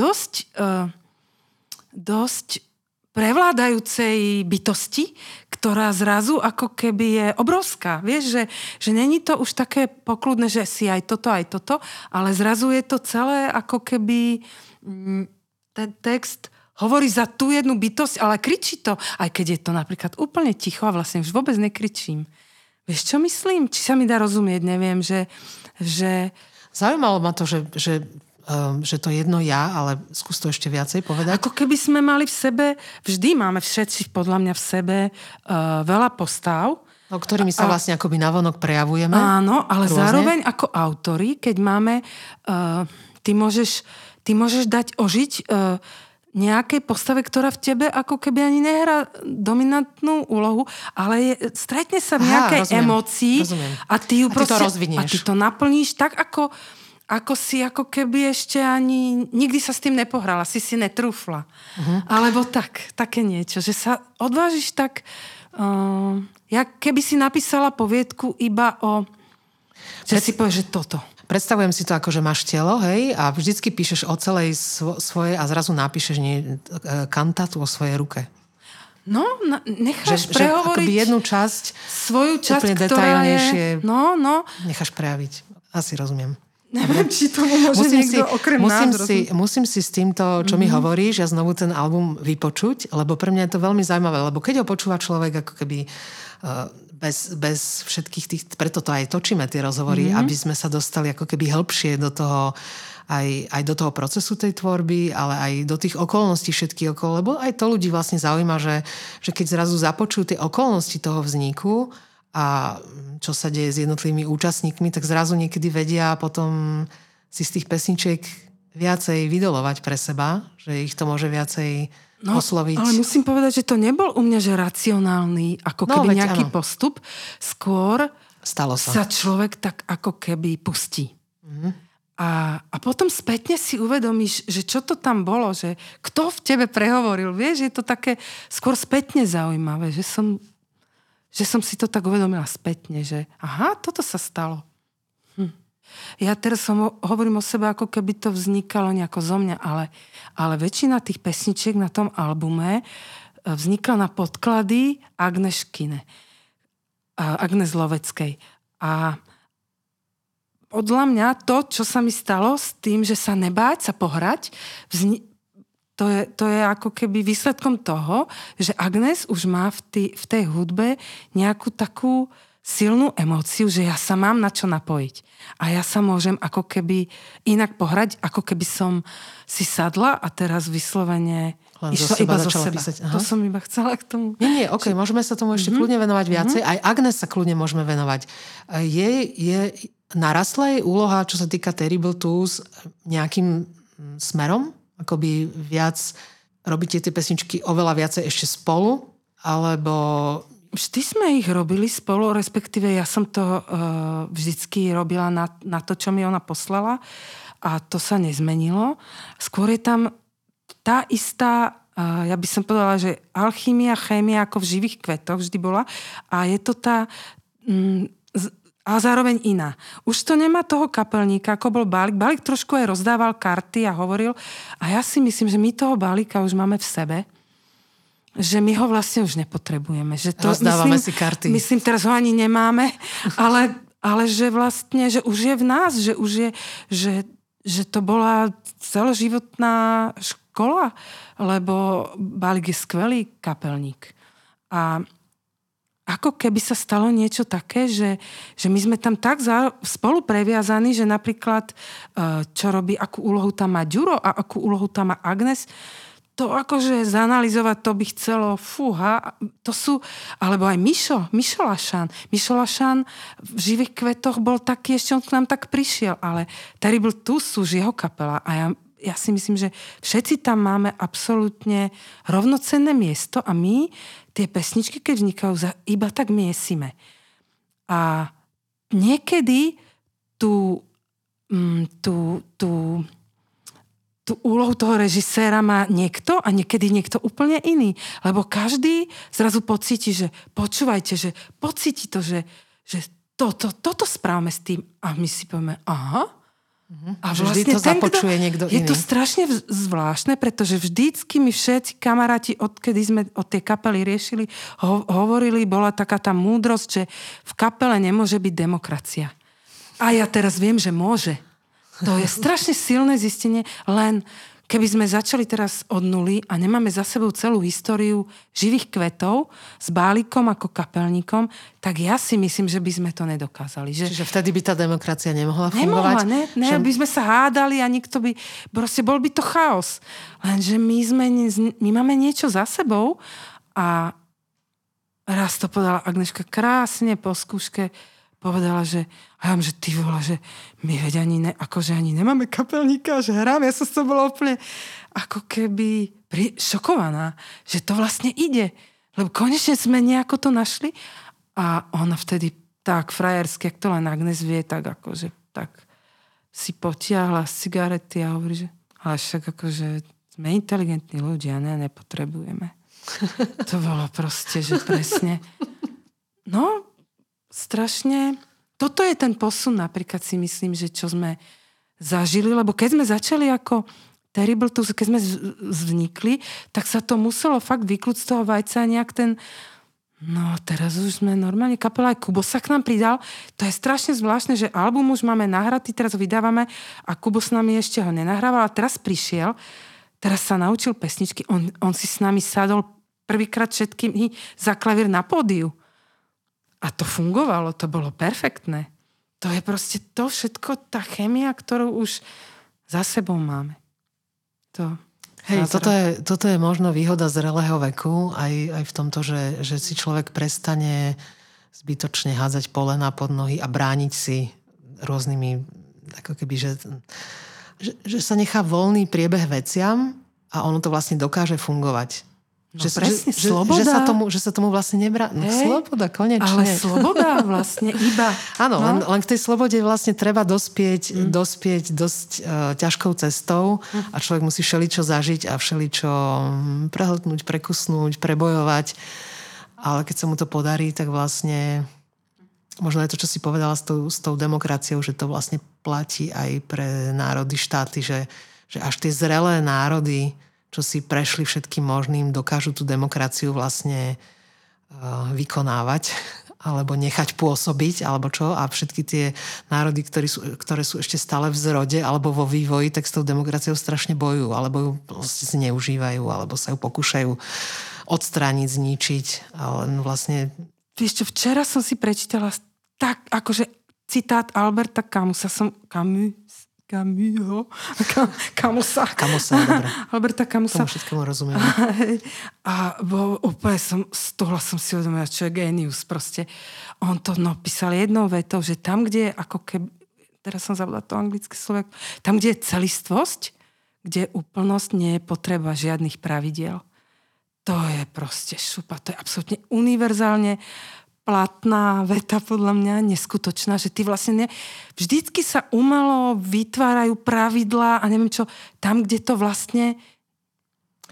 dosť prevládajúcej bytosti, ktorá zrazu ako keby je obrovská. Vieš, že není to už také pokludné, že si aj toto, ale zrazu je to celé ako keby ten text hovorí za tú jednu bytosť, ale kričí to, aj keď je to napríklad úplne ticho a vlastne už vôbec nekričím. Vieš, čo myslím? Či sa mi dá rozumieť? Neviem, že... Zaujímalo ma to, že to jedno ja, ale skús to ešte viacej povedať. Ako keby sme mali v sebe, vždy máme všetci podľa mňa v sebe veľa postav, no, ktorými sa vlastne akoby navonok prejavujeme. Áno, ale rôzne. Zároveň ako autori, keď máme... Ty môžeš dať ožiť... nejakej postave, ktorá v tebe ako keby ani nehrá dominantnú úlohu, ale stretne sa v nejakej emócii a ty ju proste... A ty to naplníš tak, ako si ako keby ešte ani... Nikdy sa s tým nepohrala, si netrúfla. Uh-huh. Alebo také niečo, že sa odvážiš tak... jak keby si napísala poviedku iba o... Že si povieš, že toto... Predstavujem si to ako, že máš telo, hej, a vždycky píšeš o celej svojej a zrazu napíšeš kantátu o svojej ruke. No, necháš prehovoriť jednu časť, svoju časť, úplne detailnejšie. No. Necháš prejaviť. Asi rozumiem. Neviem, či tomu môže niekto okrem nás. Musím si s týmto, čo mi hovoríš, ja znovu ten album vypočuť, lebo pre mňa je to veľmi zaujímavé, lebo keď ho počúva človek ako keby... bez všetkých tých... Preto to aj točíme, tie rozhovory, aby sme sa dostali ako keby hĺbšie do toho, aj do toho procesu tej tvorby, ale aj do tých okolností všetkých okolo. Lebo aj to ľudí vlastne zaujíma, že keď zrazu započujú tie okolnosti toho vzniku a čo sa deje s jednotlivými účastníkmi, tak zrazu niekedy vedia potom si z tých pesničiek viacej vydolovať pre seba, že ich to môže viacej... No, osloviť. Ale musím povedať, že to nebol u mňa že racionálny, ako keby nejaký postup. Skôr sa človek tak ako keby pustí. Mm-hmm. A potom spätne si uvedomíš, že čo to tam bolo, že kto v tebe prehovoril. Vieš, je to také skôr spätne zaujímavé, že som si to tak uvedomila spätne, že aha, toto sa stalo. Ja teraz hovorím o sebe, ako keby to vznikalo nejako zo mňa, ale väčšina tých pesničiek na tom albume vznikla na podklady Agnes Loveckej. A podľa mňa to, čo sa mi stalo s tým, že sa nebáť, sa pohrať, to je ako keby výsledkom toho, že Agnes už má v tej hudbe nejakú takú silnú emóciu, že ja sa mám na čo napojiť. A ja sa môžem ako keby inak pohrať, ako keby som si sadla a teraz vyslovene Išla iba zo seba. To som iba chcela k tomu. Nie, okej, môžeme sa tomu ešte kľudne venovať viacej. Aj Agnes sa kľudne môžeme venovať. Je narastla jej úloha, čo sa týka Terrible 2s, nejakým smerom? Akoby viac robíte tie pesničky oveľa viacej ešte spolu? Alebo... Vždy sme ich robili spolu, respektíve ja som to vždycky robila na to, čo mi ona poslala a to sa nezmenilo. Skôr je tam tá istá, ja by som povedala, že alchymia, chémia ako v živých kvetoch vždy bola a je to tá... a zároveň iná. Už to nemá toho kapelníka, ako bol Bálik. Bálik trošku aj rozdával karty a hovoril. A ja si myslím, že my toho Bálika už máme v sebe. Že my ho vlastne už nepotrebujeme. Že to, rozdávame si karty. Myslím, teraz ho ani nemáme. Ale že vlastne, že už je v nás. Že už je, že to bola celoživotná škola. Lebo Bálik je skvelý kapelník. A ako keby sa stalo niečo také, že my sme tam tak spolu previazaní, že napríklad, čo robí, akú úlohu tam má Ďuro a akú úlohu tam má Agnes, to akože zanalizovať, to by chcelo, fúha, to sú, alebo aj Mišo Lašán. Mišo Lašán v živých kvetoch bol taký, ešte on k nám tak prišiel, ale Terrible 2 sú jeho kapela a ja si myslím, že všetci tam máme absolútne rovnocenné miesto a my tie pesničky, keď vznikajú, iba tak miesime. A niekedy tú úlohu toho režiséra má niekto a niekedy niekto úplne iný. Lebo každý zrazu pocíti, že počúvajte, že pocíti to, že toto správame s tým. A my si povieme, aha, a vždy vlastne to započuje niekto iný. Je to strašne zvláštne, pretože vždycky my všetci kamaráti, odkedy sme od tej kapely riešili, hovorili, bola taká tá múdrosť, že v kapele nemôže byť demokracia. A ja teraz viem, že môže. To je strašne silné zistenie, len keby sme začali teraz od nuly a nemáme za sebou celú históriu živých kvetov s Bálikom ako kapelníkom, tak ja si myslím, že by sme to nedokázali. Čiže vtedy by tá demokracia nemohla fungovať? Nemohla, by sme sa hádali a nikto by... Proste bol by to chaos. Lenže my máme niečo za sebou a raz to podala Agneška krásne po skúške, povedala, že a ja že ty vole, že my veď ani, akože ani nemáme kapelníka, že hráme. Ja som s bola úplne ako keby šokovaná, že to vlastne ide. Lebo konečne sme nejako to našli a ona vtedy tak frajersky, jak to len Agnes vie, tak akože tak si potiahla z cigarety a hovorí, že ale však akože sme inteligentní ľudia, nepotrebujeme. To bolo proste, že presne. No, strašne. Toto je ten posun, napríklad si myslím, že čo sme zažili, lebo keď sme začali ako Terrible 2, keď sme vznikli, tak sa to muselo fakt vyklúť z toho vajca nejak ten... No, teraz už sme normálne kapela, aj Kubo sa k nám pridal. To je strašne zvláštne, že album už máme nahratý, teraz ho vydávame a Kubo s nami ešte ho nenahrával a teraz prišiel, teraz sa naučil pesničky, on si s nami sadol prvýkrát všetkým za klavír na pódiu. A to fungovalo, to bolo perfektné. To je proste to všetko, tá chémia, ktorú už za sebou máme. Toto je možno výhoda zrelého veku, aj v tomto, že si človek prestane zbytočne hádzať polená pod nohy a brániť si rôznymi, ako keby, že sa nechá voľný priebeh veciam a ono to vlastne dokáže fungovať. No presne, sloboda. Že sa tomu vlastne nebrá... No, sloboda, konečne. Ale sloboda vlastne iba... Áno, no? len v tej slobode vlastne treba dospieť dosť ťažkou cestou a človek musí všeličo zažiť a všeličo prehltnúť, prekusnúť, prebojovať. Ale keď sa mu to podarí, tak vlastne... Možno aj to, čo si povedala s tou demokraciou, že to vlastne platí aj pre národy, štáty, že až tie zrelé národy... čo si prešli všetkým možným, dokážu tú demokraciu vlastne vykonávať alebo nechať pôsobiť, alebo čo. A všetky tie národy, ktoré sú ešte stále v zrode alebo vo vývoji, tak s tou demokraciou strašne bojujú, alebo ju vlastne zneužívajú, alebo sa ju pokúšajú odstrániť, zničiť. Ale vlastne... Vieš čo, včera som si prečítala tak, akože citát Alberta Camusa, Camilo, Kamosa. Kamosa, dobre. Alberta Kamosa. Tomu všetkému rozumiem. A bol, úplne som si uvedomila, čo je génius proste. On to napísal jednou vetou, že tam, kde je ako keby, teraz som zabudla to anglické slovo, tam, kde je celistvosť, kde úplnosť nie je potreba žiadnych pravidiel. To je proste šupa, to je absolútne univerzálne platná veta, podľa mňa neskutočná, že ty vlastne vždycky sa umelo vytvárajú pravidlá a neviem čo, tam, kde to vlastne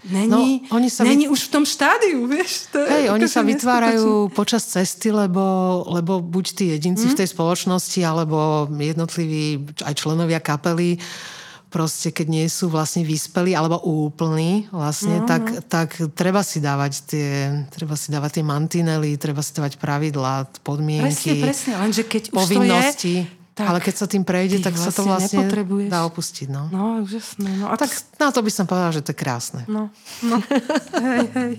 není, no, už v tom štádiu, vieš. Hej, oni sa vytvárajú počas cesty, lebo buď tí jedinci v tej spoločnosti, alebo jednotliví aj členovia kapely, proste keď nie sú vlastne vyspelí alebo úplní vlastne, tak treba si dávať tie mantinely, treba si dávať pravidlá, podmienky, presne, lenže keď povinnosti, už to je, tak, ale keď sa tým prejde, tak vlastne sa to vlastne dá opustiť. No úžasné. No, a tak na to by som povedala, že to je krásne. No. Hej.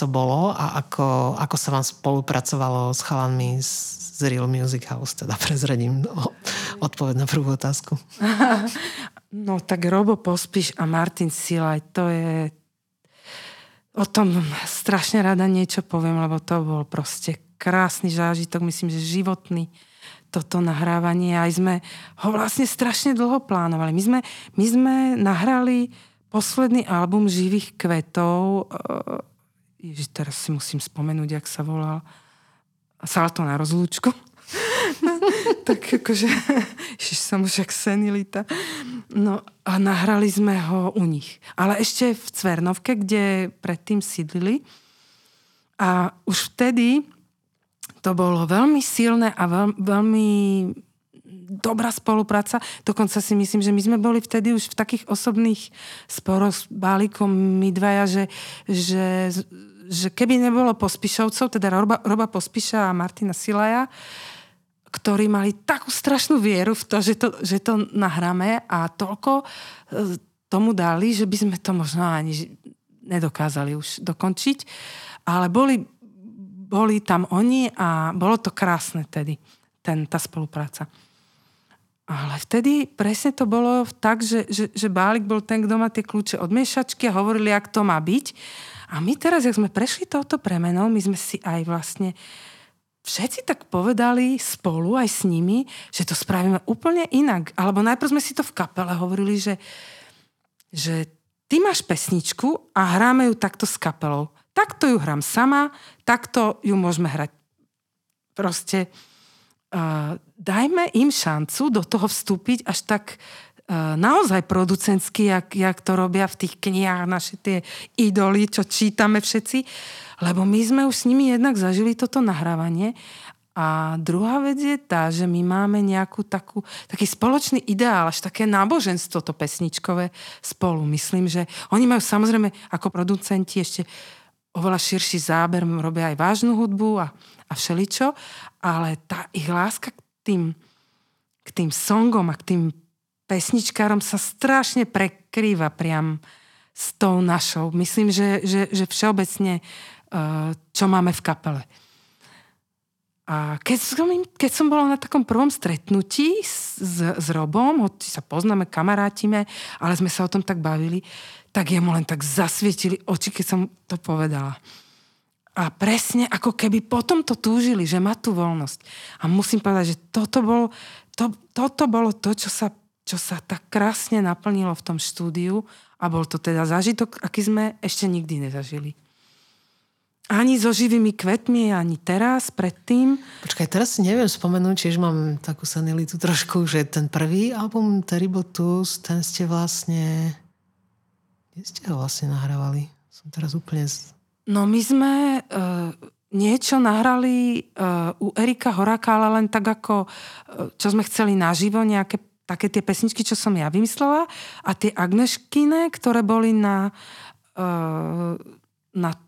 To bolo a ako sa vám spolupracovalo s chalanmi z Real Music House, teda prezradím odpoveď na prvú otázku. No tak Robo Pospíš a Martin Sillay, to je, o tom strašne rada niečo poviem, lebo to bol proste krásny zážitok, myslím, že životný toto nahrávanie, aj sme ho vlastne strašne dlho plánovali. My sme nahrali posledný album Živých kvetov, Ježiš, teraz si musím spomenúť, jak sa volal Salto na rozľúčku. Tak akože, Ježiš, som už jak senilita. No a nahrali sme ho u nich. Ale ešte v Cvernovke, kde predtým sídlili. A už vtedy to bolo veľmi silné a veľmi dobrá spolupráca. Dokonca si myslím, že my sme boli vtedy už v takých osobných sporoch s Bálikom my dvaja, že keby nebolo Pospíšovcov, teda Roba Pospíša a Martina Sillaja, ktorí mali takú strašnú vieru v to, že to nahráme a toľko tomu dali, že by sme to možno ani nedokázali už dokončiť. Ale boli tam oni a bolo to krásne tedy, tá spolupráca. Ale vtedy presne to bolo tak, že Bálik bol ten, kto má tie kľúče od miešačky a hovorili, jak to má byť. A my teraz, jak sme prešli touto premenou, my sme si aj vlastne všetci tak povedali spolu aj s nimi, že to spravíme úplne inak. Alebo najprv sme si to v kapele hovorili, že ty máš pesničku a hráme ju takto s kapelou. Takto ju hrám sama, takto ju môžeme hrať proste dajme im šancu do toho vstúpiť až tak naozaj producentsky, jak to robia v tých knihách naše tie idoly, čo čítame všetci, lebo my sme už s nimi jednak zažili toto nahrávanie. A druhá vec je tá, že my máme nejakú taký spoločný ideál, až také náboženstvo to pesničkové spolu. Myslím, že oni majú samozrejme ako producenti ešte oveľa širší záber, robia aj vážnu hudbu a všeličo, ale tá ich láska k tým songom a k tým pesničkárom sa strašne prekrýva priam s tou našou. Myslím, že všeobecne čo máme v kapele. A keď som bola na takom prvom stretnutí s Robom, hoci sa poznáme, kamarátime, ale sme sa o tom tak bavili, tak jemu len tak zasvietili oči, keď som to povedala. A presne ako keby potom to túžili, že má tú voľnosť. A musím povedať, že toto bolo to, čo sa tak krásne naplnilo v tom štúdiu a bol to teda zážitok, aký sme ešte nikdy nezažili. Ani so živými kvetmi, ani teraz, predtým. Počkaj, teraz si neviem spomenúť, čiže mám takú senilitu trošku, že ten prvý album Terrible 2s, ten ste vlastne... Kde ste ho vlastne nahrávali? Som teraz úplne... No my sme niečo nahrali u Erika Horáka, ale len tak ako, čo sme chceli naživo, nejaké také tie pesničky, čo som ja vymyslela a tie Agneškine, ktoré boli na...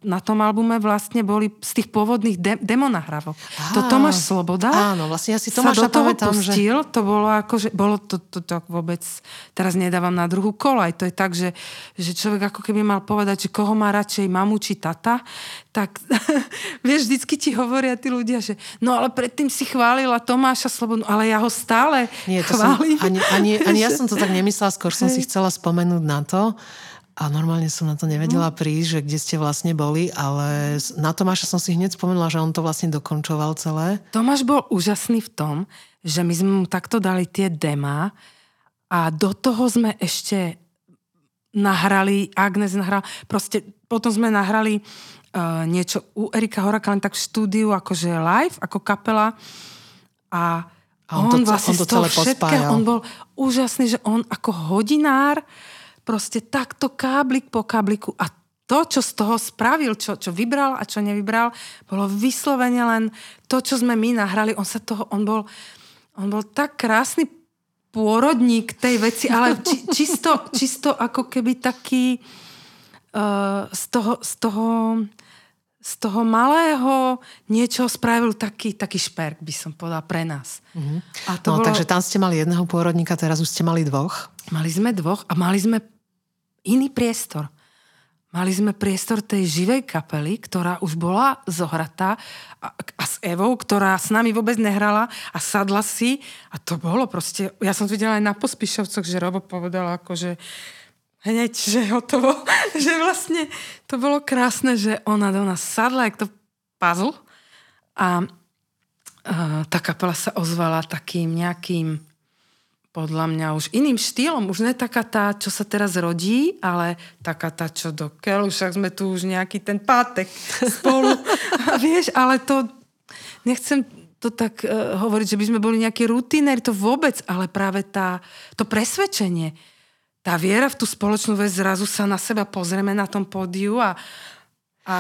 Na tom albume vlastne boli z tých pôvodných demonahrávok. To Tomáš Sloboda. Áno, vlastne ja si Tomáša pamätám, že... To bolo ako, že... Bolo to vôbec... Teraz nedávam na druhú kolo. Aj to je tak, že človek ako keby mal povedať, že koho má radšej mamu či tata, tak vieš, vždycky ti hovoria tí ľudia, že no ale predtým si chválila Tomáša Slobodu, ale ja ho stále chválim. Ani ja som to tak nemyslela, skôr som si chcela spomenúť na to, a normálne som na to nevedela prísť, že kde ste vlastne boli, ale na Tomáša som si hneď spomenula, že on to vlastne dokončoval celé. Tomáš bol úžasný v tom, že my sme mu takto dali tie demá a do toho sme ešte nahrali, Agnes nahrala, proste potom sme nahrali niečo u Erika Horaka, len tak v štúdiu, akože live, ako kapela a on vlastne z toho všetkého, on bol úžasný, že on ako hodinár proste takto káblik po kábliku a to, čo z toho spravil, čo vybral a čo nevybral, bolo vyslovene len to, čo sme my nahrali. On bol tak krásny pôrodník tej veci, ale čisto ako keby taký z toho malého niečo spravil taký šperk, by som povedala, pre nás. Mm-hmm. A to bolo... takže tam ste mali jedného pôrodníka, teraz už ste mali dvoch. Mali sme dvoch a mali sme iný priestor. Mali sme priestor tej živej kapely, ktorá už bola zohratá a s Evou, ktorá s nami vôbec nehrala a sadla si a to bolo proste... Ja som to videla aj na Pospíšovcoch, že Robo povedala akože... Hneď, že hotovo. Že vlastne to bolo krásne, že ona do nás sadla, jak to puzzle. A tá kapela sa ozvala takým nejakým, podľa mňa už iným štýlom. Už ne taká tá, čo sa teraz rodí, ale taká tá, čo do keľu. Však sme tu už nejaký ten pátek spolu. A vieš, ale to... Nechcem to tak hovoriť, že by sme boli nejakí rutinéri. To vôbec, ale práve to presvedčenie... Tá viera v tú spoločnú vec, zrazu sa na seba pozrieme na tom pódiu a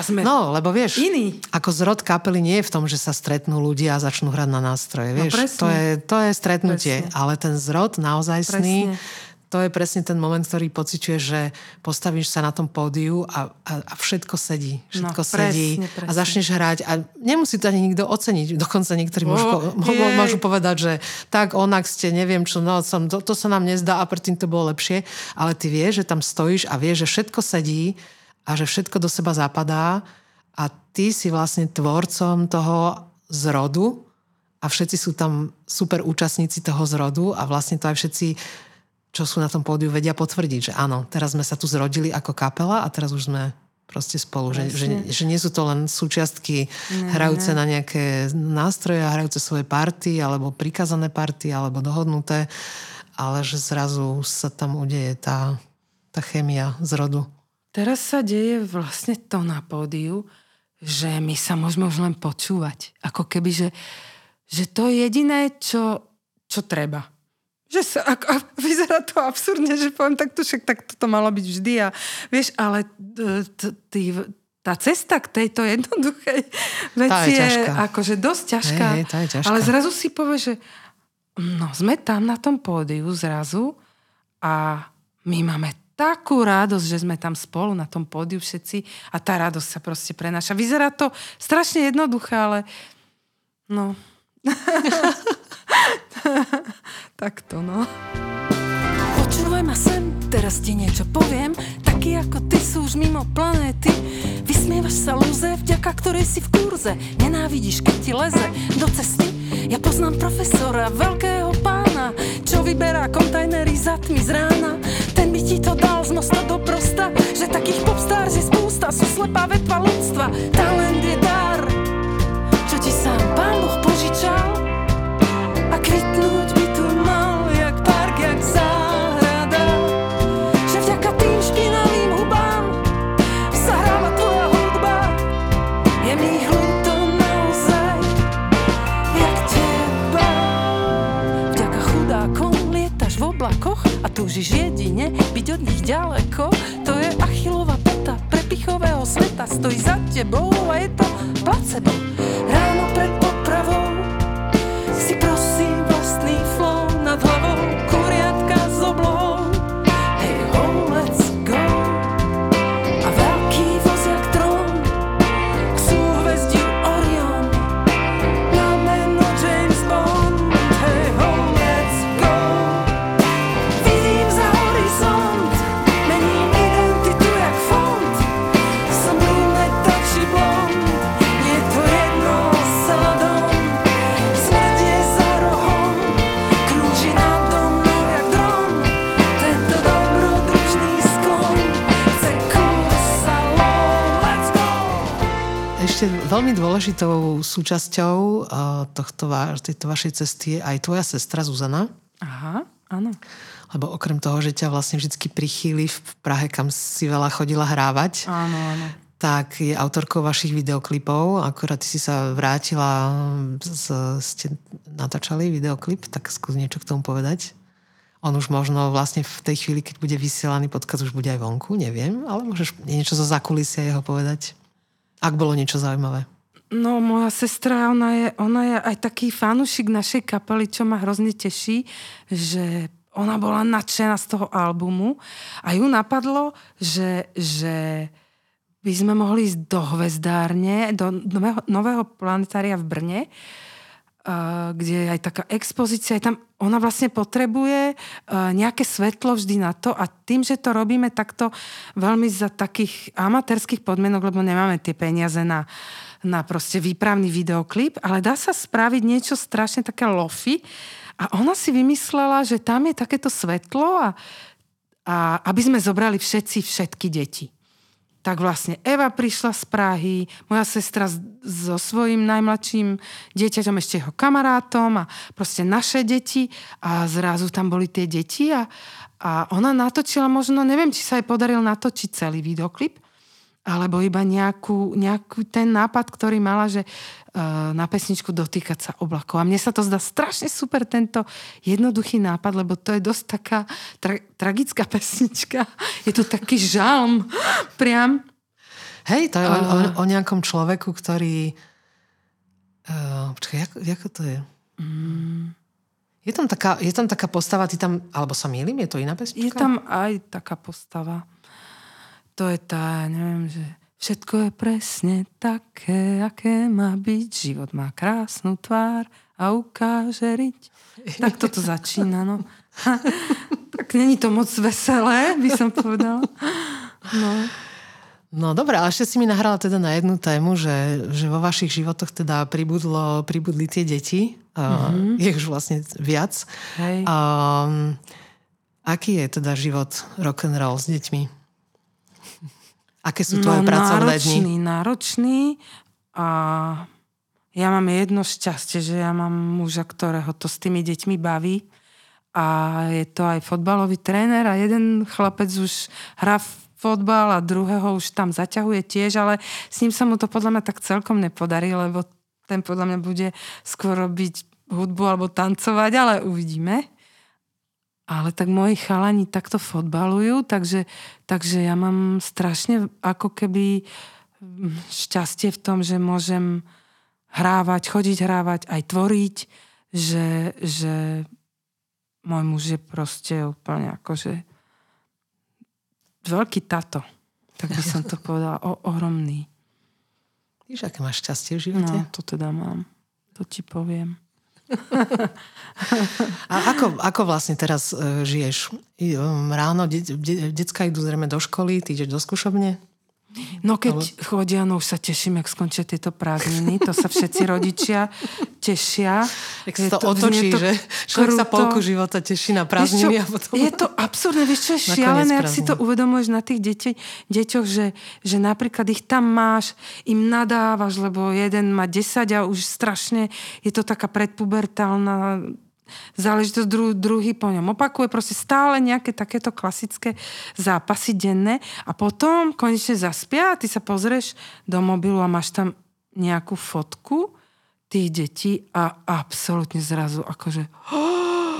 sme no, lebo vieš, iní. Ako zrod kapely nie je v tom, že sa stretnú ľudia a začnú hrať na nástroje. Vieš? No, to je stretnutie, presne. Ale ten zrod naozajstný, to je presne ten moment, ktorý pociťuje, že postavíš sa na tom pódiu a všetko sedí. Všetko sedí presne. A začneš hrať a nemusí to ani nikto oceniť. Dokonca niektorí môžu povedať, že tak onak ste, neviem čo, no, to sa nám nezdá a predtým to bolo lepšie. Ale ty vieš, že tam stojíš a vieš, že všetko sedí a že všetko do seba zapadá a ty si vlastne tvorcom toho zrodu a všetci sú tam super účastníci toho zrodu a vlastne to aj všetci, čo sú na tom pódiu, vedia potvrdiť, že áno, teraz sme sa tu zrodili ako kapela a teraz už sme proste spolu. Že nie sú to len súčiastky hrajúce na nejaké nástroje a hrajúce svoje party alebo prikazané party alebo dohodnuté, ale že zrazu sa tam udeje tá chémia zrodu. Teraz sa deje vlastne to na pódiu, že my sa môžeme už len počúvať. Ako keby, že že to je jediné, čo treba. Že sa, a vyzerá to absurdne, že poviem takto, však tak toto malo byť vždy a vieš, ale tá cesta k tejto jednoduchej veci je akože dosť ťažká. Tá je ťažká. Ale zrazu si povieš, že no, sme tam na tom pódiu zrazu a my máme takú radosť, že sme tam spolu na tom pódiu všetci a tá radosť sa proste prenáša. Vyzerá to strašne jednoduché, ale no... Takto, no. Počúvaj ma sem, teraz ti niečo poviem. Takí ako ty sú už mimo planéty. Vysmievaš sa lúze, vďaka ktorej si v kurze. Nenávidíš, keď ti leze do cesty. Ja poznám profesora, veľkého pána, čo vyberá kontajnery za tmy z rána. Ten by ti to dal z mosta do prosta, že takých popstar, že spústa sú slepá vetva ľudstva. Talent je dar, čo ti sám Pán Boh požičal. A kvitnúť by tu mal, jak park, jak záhrada. Že vďaka tým špinavým hubám sa hráva tvoja hudba. Je mi ľúto naozaj, jak teba. Vďaka chudákom lietaš v oblakoch a túžiš jedine byť od nich ďaleko. To je Achillova pata prepichového sveta. Stojí za tebou a je to placebo. Ráno pred popravou si prosím vlastný flow nad hlavou, kuriatka s oblohou. Hey ho, let's go. A veľký voz jak trón k súhvezdiu Orion, na meno James Bond. Hey ho, let's go. Vidím za horizont, mením identitu jak fond. Som brúnet, tak či blond, je to jedno sádom. Veľmi dôležitou súčasťou tejto vašej cesty je aj tvoja sestra Zuzana. Aha, áno. Lebo okrem toho, že ťa vlastne vždy prichýli v Prahe, kam si veľa chodila hrávať, áno, áno, tak je autorkou vašich videoklipov. Akorát ty si sa vrátila, ste natáčali videoklip, tak skús niečo k tomu povedať. On už možno vlastne v tej chvíli, keď bude vysielaný podcast, už bude aj vonku, neviem, ale môžeš niečo zo zákulisia jeho povedať. Ak bolo niečo zaujímavé. No, moja sestra, ona je aj taký fanúšik našej kapely, čo ma hrozne teší, že ona bola nadšená z toho albumu a ju napadlo, že by sme mohli ísť do Hvezdárne, do nového planetária v Brne, kde je aj taká expozícia. Aj tam ona vlastne potrebuje nejaké svetlo vždy na to a tým, že to robíme takto veľmi za takých amatérských podmienok, lebo nemáme tie peniaze na proste výpravný videoklip, ale dá sa spraviť niečo strašne také lofi a ona si vymyslela, že tam je takéto svetlo a aby sme zobrali všetky deti. Tak vlastne Eva prišla z Prahy, moja sestra so svojím najmladším dieťaťom, ešte jeho kamarátom a proste naše deti a zrazu tam boli tie deti a ona natočila možno, neviem, či sa jej podaril natočiť celý videoklip, alebo iba nejakú ten nápad, ktorý mala, že na pesničku Dotýkať sa oblakov. A mne sa to zdá strašne super, tento jednoduchý nápad, lebo to je dosť taká tragická pesnička. Je to taký žalm. Priam. Hej, to je o nejakom človeku, ktorý... Počkaj, ako to je? Je tam taká postava, ty tam... Alebo sa mýlim, je to iná pesnička? Je tam aj taká postava... To je tá, neviem, že všetko je presne také, aké má byť. Život má krásnu tvár a ukáže riť. Tak toto začína, no. Tak není to moc veselé, by som povedala. No dobré, ale ešte si mi nahrala teda na jednu tému, že vo vašich životoch teda pribudli tie deti. Mm-hmm. Je už vlastne viac. Hej. Aký je teda život rock'n'roll s deťmi? Aké sú tvoje pracovné dni? Náročný a ja mám jedno šťastie, že ja mám muža, ktorého to s tými deťmi baví a je to aj fotbalový tréner a jeden chlapec už hrá fotbal a druhého už tam zaťahuje tiež, ale s ním sa mu to podľa mňa tak celkom nepodarí, lebo ten podľa mňa bude skôr robiť hudbu alebo tancovať, ale uvidíme. Ale tak moji chalani takto fotbalujú, takže ja mám strašne ako keby šťastie v tom, že môžem chodiť hrávať, aj tvoriť, že môj muž je proste úplne akože veľký tato. Tak by som to povedala, ohromný. Víš, aké máš šťastie v živote? No, to teda mám. To ti poviem. A ako vlastne teraz žiješ? Ráno detská idú zrejme do školy, ty ideš do skúšobne? No keď chodia, no už sa teším, jak skončia tieto prázdniny. To sa všetci rodičia tešia. Tak sa to otočí, že? Človek sa polku života teší na prázdniny. A potom... Je to absurdné, vieš čo je šialené, ak si to uvedomuješ na tých deťoch, že napríklad ich tam máš, im nadávaš, lebo jeden má 10 a už strašne je to taká predpubertálna záležitosť, druhý po ňom opakuje, proste stále nejaké takéto klasické zápasy denné a potom konečne zaspia a ty sa pozrieš do mobilu a máš tam nejakú fotku tých detí a absolútne zrazu akože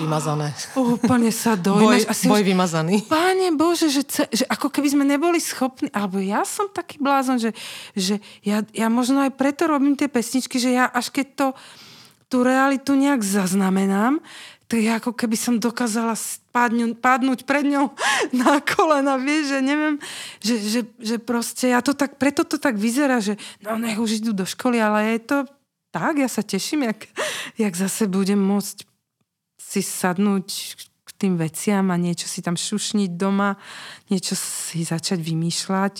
vymazané. Úplne sa dojmeš. Boj vymazaný. Páne Bože, že ako keby sme neboli schopní, alebo ja som taký blázon, že ja možno aj preto robím tie pesničky, že ja až keď tú realitu nejak zaznamenám, to je ako keby som dokázala padnúť pred ňou na kolena, vieš, že neviem, že proste ja to tak, preto to tak vyzerá, že no nech už idú do školy, ale je to tak, ja sa teším, jak zase budem môcť si sadnúť k tým veciam a niečo si tam šušniť doma, niečo si začať vymýšľať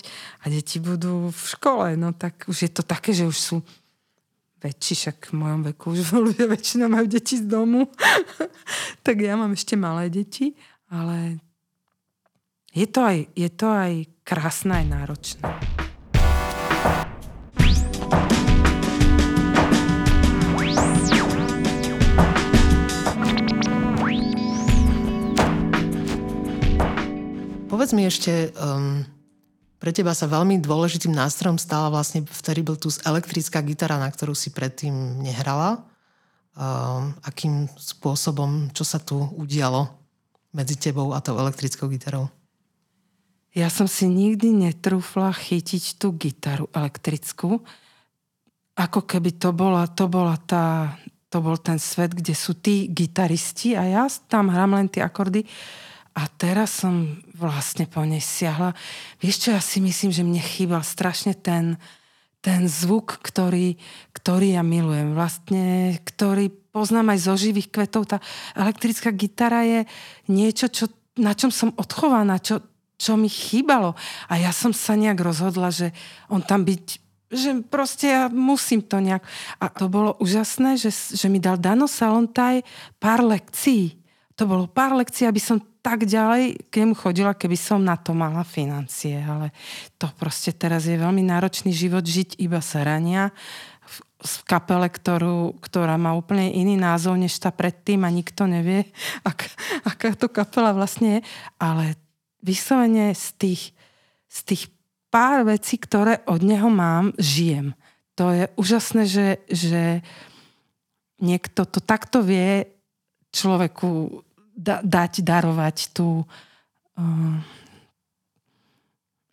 a deti budú v škole, no tak už je to také, že už sú väčší, však v mojom veku už ľudia väčšina majú deti z domu. Tak ja mám ešte malé deti, ale je to aj krásne, aj náročné. Povedz mi ešte... Pre teba sa veľmi dôležitým nástrojom stala vlastne v Terrible 2s elektrická gitara, na ktorú si predtým nehrala. Akým spôsobom, čo sa tu udialo medzi tebou a tou elektrickou gitarou? Ja som si nikdy netrúfla chytiť tú gitaru elektrickú. Ako keby to bol ten svet, kde sú tí gitaristi a ja tam hrám len tie akordy. A teraz som vlastne po nej siahla. Vieš čo, ja si myslím, že mne chýbal strašne ten zvuk, ktorý ja milujem. Vlastne, ktorý poznám aj zo živých kvetov. Tá elektrická gitara je niečo, na čom som odchovaná, čo mi chýbalo. A ja som sa nejak rozhodla, že on tam byť, že proste ja musím to nejak. A to bolo úžasné, že mi dal Dano Salontay pár lekcií. To bolo pár lekcií, aby som tak ďalej k nemu chodila, keby som na to mala financie. Ale to proste teraz je veľmi náročný život žiť iba sa rania v kapele, ktorá má úplne iný názov než tá predtým a nikto nevie, aká to kapela vlastne je. Ale vyslovene z tých pár vecí, ktoré od neho mám, žijem. To je úžasné, že niekto to takto vie človeku dať, darovať tú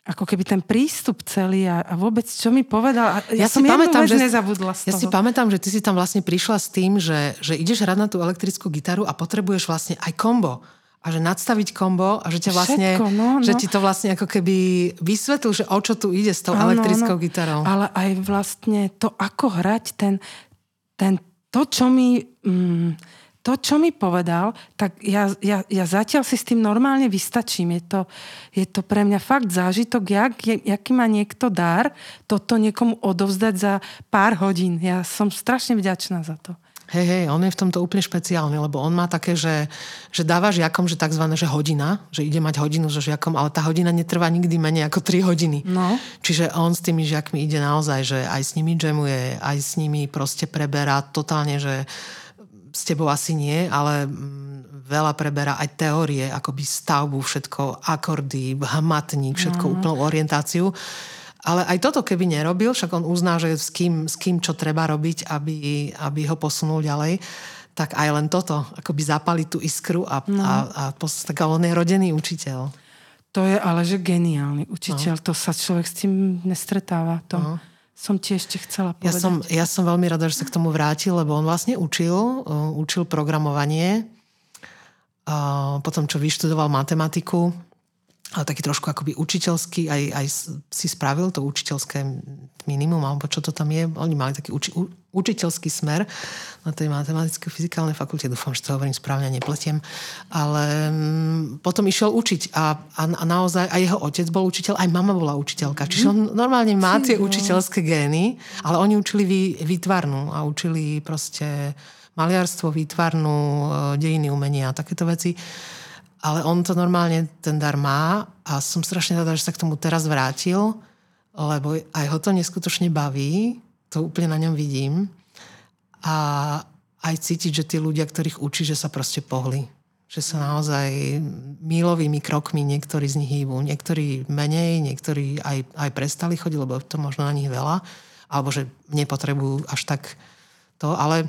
ako keby ten prístup celý a vôbec, čo mi povedal. Ja som pamätám, že nezabudla z toho. Ja si pamätám, že ty si tam vlastne prišla s tým, že ideš hrať na tú elektrickú gitaru a potrebuješ vlastne aj kombo. A že nadstaviť kombo a že ťa vlastne, všetko, no. Že ti to vlastne ako keby vysvetlil, že o čo tu ide s tou elektrickou gitarou. Ale aj vlastne to, ako hrať to, čo mi povedal, tak ja zatiaľ si s tým normálne vystačím. Je to pre mňa fakt zážitok, jaký má niekto dar, toto niekomu odovzdať za pár hodín. Ja som strašne vďačná za to. Hej, on je v tomto úplne špeciálny, lebo on má také, že dáva žiakom, že takzvané, že hodina, že ide mať hodinu so žiakom, ale tá hodina netrvá nikdy menej ako 3 hodiny. No. Čiže on s tými žiakmi ide naozaj, že aj s nimi jamuje, aj s nimi proste preberá totálne, že s tebou asi nie, ale veľa preberá aj teórie, akoby stavbu, všetko, akordy, hmatník, všetko, úplnú orientáciu. Ale aj toto keby nerobil, však on uzná, že s kým čo treba robiť, aby ho posunul ďalej, tak aj len toto, akoby zapali tú iskru a on je rodený učiteľ. To je ale že geniálny učiteľ, to sa človek s tým nestretáva, to... No. Som ti ešte chcela povedať. Ja som veľmi rada, že sa k tomu vrátil, lebo on vlastne učil programovanie, potom čo vyštudoval matematiku, ale taký trošku akoby učiteľský, aj si spravil to učiteľské minimum, alebo čo to tam je. Oni mali taký učiteľský smer na tej matematicko-fyzikálnej fakulte. Dúfam, že to hovorím správne, nepletiem. Ale potom išiel učiť a naozaj aj jeho otec bol učiteľ, aj mama bola učiteľka. Čiže on normálne má tie učiteľské gény, ale oni učili výtvarnú a učili proste maliarstvo, výtvarnú, dejiny umenia a takéto veci. Ale on to normálne ten dar má a som strašne rada, že sa k tomu teraz vrátil, lebo aj ho to neskutočne baví, to úplne na ňom vidím. A aj cítiť, že tí ľudia, ktorých učí, že sa proste pohli. Že sa naozaj mílovými krokmi niektorí z nich hýbu. Niektorí menej, niektorí aj prestali chodiť, lebo to možno na nich veľa. Alebo že nepotrebujú až tak to, ale...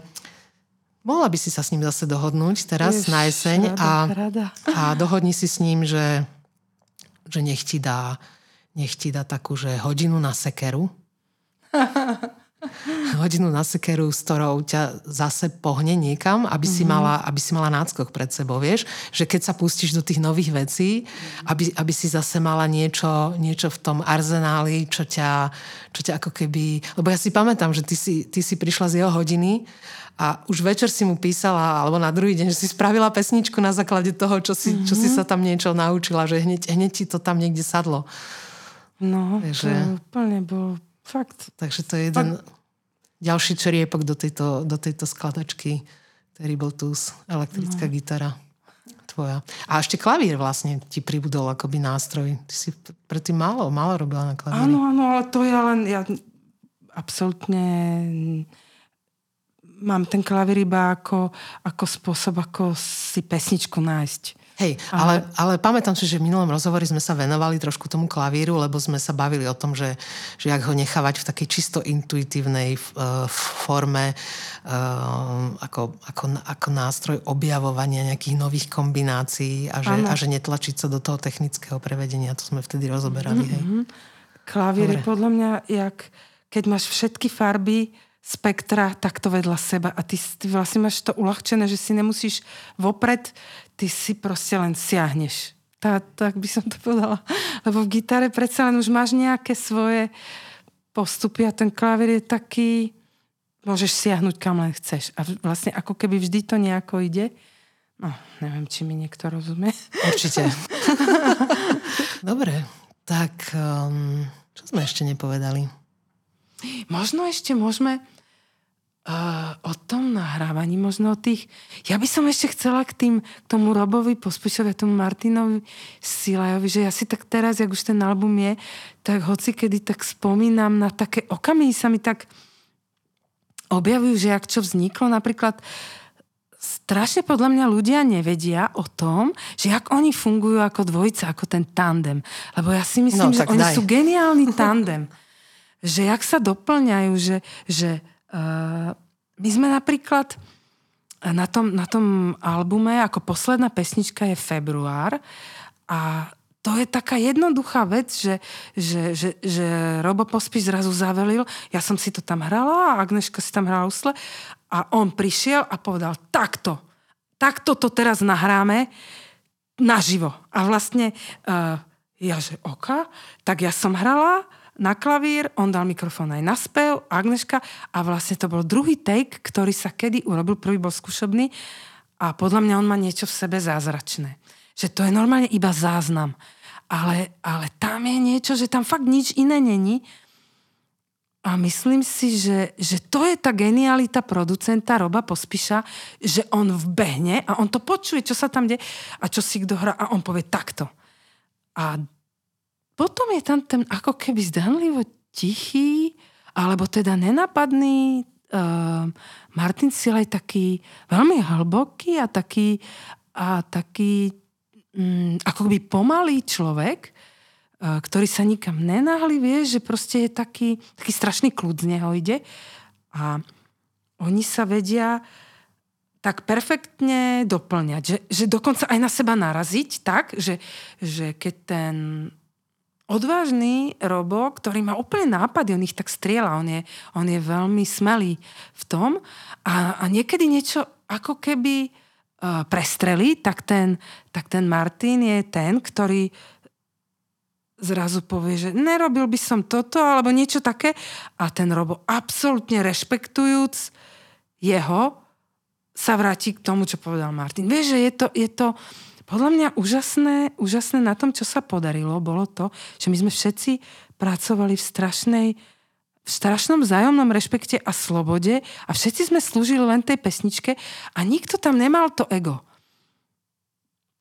Mohla by si sa s ním zase dohodnúť teraz na jeseň a dohodni si s ním, že nech ti dá takú, že hodinu na sekeru. Hodinu na sekeru, s ktorou ťa zase pohne niekam, aby si mala náskok pred sebou, vieš? Že keď sa pustíš do tých nových vecí, aby si zase mala niečo v tom arzenáli, čo ťa ako keby... Lebo ja si pamätám, že ty si prišla z jeho hodiny a už večer si mu písala, alebo na druhý deň, že si spravila pesničku na základe toho, čo si sa tam niečo naučila, že hneď ti to tam niekde sadlo. No, vieš, to úplne bolo... Fakt. Takže to je jeden ďalší čriepok do tejto skladačky Terrible 2s, elektrická gitara tvoja. A ešte klavír vlastne ti pribudol akoby nástroj. Ty si predtým málo robila na klavíri. Áno, ale to je len... Ja absolútne mám ten klavír iba ako spôsob, ako si pesničku nájsť. Hej, ale pamätám si, že v minulom rozhovore sme sa venovali trošku tomu klavíru, lebo sme sa bavili o tom, že jak ho nechávať v takej čisto intuitívnej forme ako nástroj objavovania nejakých nových kombinácií a že netlačiť sa do toho technického prevedenia. To sme vtedy rozoberali. Hej. Klavír je podľa mňa, keď máš všetky farby spektra takto vedľa seba a ty vlastne máš to uľahčené, že si nemusíš vopred, ty si proste len siahneš. Tak by som to povedala. Lebo v gitare predsa len už máš nejaké svoje postupy a ten klavír je taký, môžeš siahnuť kam len chceš. A vlastne ako keby vždy to nejako ide. No, neviem, či mi niekto rozumie. Určite. Dobre, tak čo sme ešte nepovedali? Možno ešte môžeme o tom nahrávaní, možno o tých... Ja by som ešte chcela k tomu Robovi Pospíšovi a tomu Martinovi Sillayovi, že ja si tak teraz, jak už ten album je, tak hocikedy tak spomínam na také okamihy, sa mi tak objavujú, že jak čo vzniklo. Napríklad strašne podľa mňa ľudia nevedia o tom, že jak oni fungujú ako dvojica, ako ten tandem. Lebo ja si myslím, že oni sú geniálny tandem. Že jak sa doplňajú, že my sme napríklad na tom albume, ako posledná pesnička je Február a to je taká jednoduchá vec, že Robo Pospíš zrazu zavelil, ja som si to tam hrala a Agneška si tam hrala usle a on prišiel a povedal takto to teraz nahráme naživo. A vlastne tak ja som hrala na klavír, on dal mikrofón aj na spev, Agneška, a vlastne to bol druhý take, ktorý sa kedy urobil, prvý bol skúšobný a podľa mňa on má niečo v sebe zázračné. Že to je normálne iba záznam. Ale tam je niečo, že tam fakt nič iné není a myslím si, že to je tá genialita producenta Roba Pospíša, že on vbehne a on to počuje, čo sa tam deje a čo si kto hrá a on povie takto. A potom je tam ten ako keby zdanlivo tichý, alebo teda nenápadný Martin Sillay taký veľmi hlboký a taký ako by pomalý človek, ktorý sa nikam nenáhli, vieš, že proste je taký strašný kľud z neho ide. A oni sa vedia tak perfektne doplňať, že dokonca aj na seba naraziť tak, že keď ten odvážny Robo, ktorý má úplne nápady, on ich tak strieľa, on je veľmi smelý v tom a niekedy niečo ako keby prestrelí, tak ten Martin je ten, ktorý zrazu povie, že nerobil by som toto alebo niečo také a ten Robo absolútne rešpektujúc jeho sa vráti k tomu, čo povedal Martin. Vieš, že je to podľa mňa úžasné na tom, čo sa podarilo, bolo to, že my sme všetci pracovali v strašnom vzájomnom rešpekte a slobode a všetci sme slúžili len tej pesničke a nikto tam nemal to ego.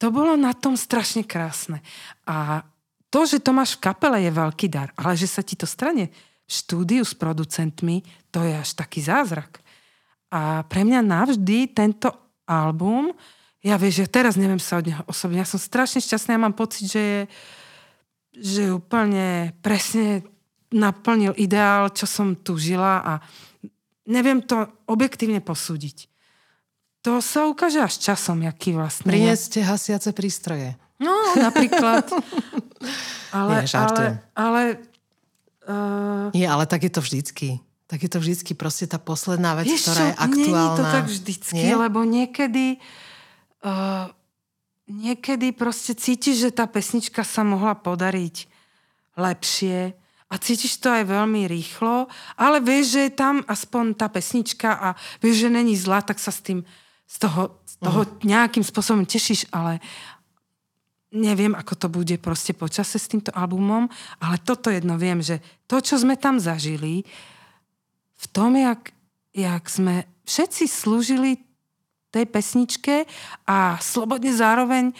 To bolo na tom strašne krásne. A to, že to máš v kapele, je veľký dar, ale že sa ti to stane v štúdiu s producentmi, to je až taký zázrak. A pre mňa navždy tento album, ja vieš, ja teraz neviem sa od neho osobne, ja som strašne šťastná, ja mám pocit, že úplne presne naplnil ideál, čo som tu žila a neviem to objektívne posúdiť. To sa ukáže až časom, jaký vlastne. Prineste hasiace prístroje. No, napríklad. Ale, nie, žartujem. Nie, ale tak je to vždycky. Tak je to vždycky proste tá posledná vec, vieš, ktorá je aktuálna. Nie je to tak vždycky, nie? Lebo niekedy proste cítiš, že tá pesnička sa mohla podariť lepšie a cítiš to aj veľmi rýchlo, ale vieš, že je tam aspoň tá pesnička a vieš, že není zlá, tak sa s tým z toho nejakým spôsobom tešíš, ale neviem, ako to bude proste počase s týmto albumom, ale toto jedno viem, že to, čo sme tam zažili, v tom, jak sme všetci slúžili tej pesničke a slobodne zároveň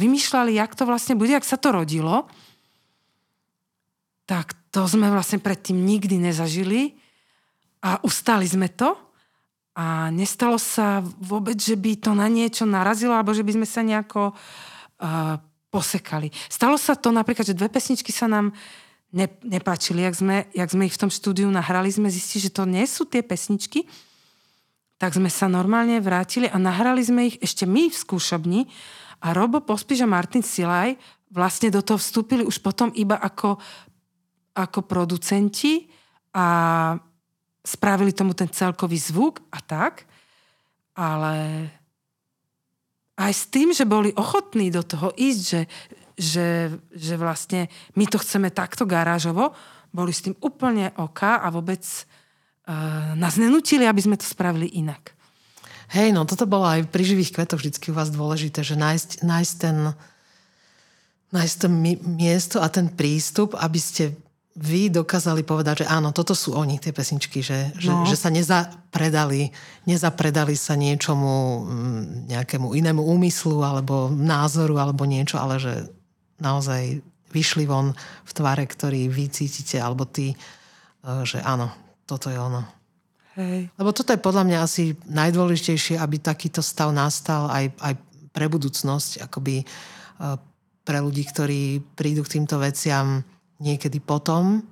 vymýšľali, jak to vlastne bude, jak sa to rodilo, tak to sme vlastne predtým nikdy nezažili a ustali sme to a nestalo sa vôbec, že by to na niečo narazilo alebo že by sme sa nejako posekali. Stalo sa to napríklad, že dve pesničky sa nám nepáčili, jak sme ich v tom štúdiu nahrali, sme zistili, že to nie sú tie pesničky, tak sme sa normálne vrátili a nahrali sme ich ešte my v skúšobni a Robo Pospíš a Martin Sillay vlastne do toho vstúpili už potom iba ako producenti a spravili tomu ten celkový zvuk a tak, ale aj s tým, že boli ochotní do toho ísť, že vlastne my to chceme takto garážovo, boli s tým úplne oka a vôbec nás nenútili, aby sme to spravili inak. Hej, no toto bolo aj pri živých kvetoch vždycky u vás dôležité, že nájsť to miesto a ten prístup, aby ste vy dokázali povedať, že áno, toto sú oni, tie pesničky, že sa nezapredali sa niečomu, nejakému inému úmyslu alebo názoru alebo niečo, ale že naozaj vyšli von v tvare, ktorý vy cítite, alebo ty, že áno, toto je ono. Hej. Lebo toto je podľa mňa asi najdôležitejšie, aby takýto stav nastal aj pre budúcnosť, akoby pre ľudí, ktorí prídu k týmto veciam niekedy potom,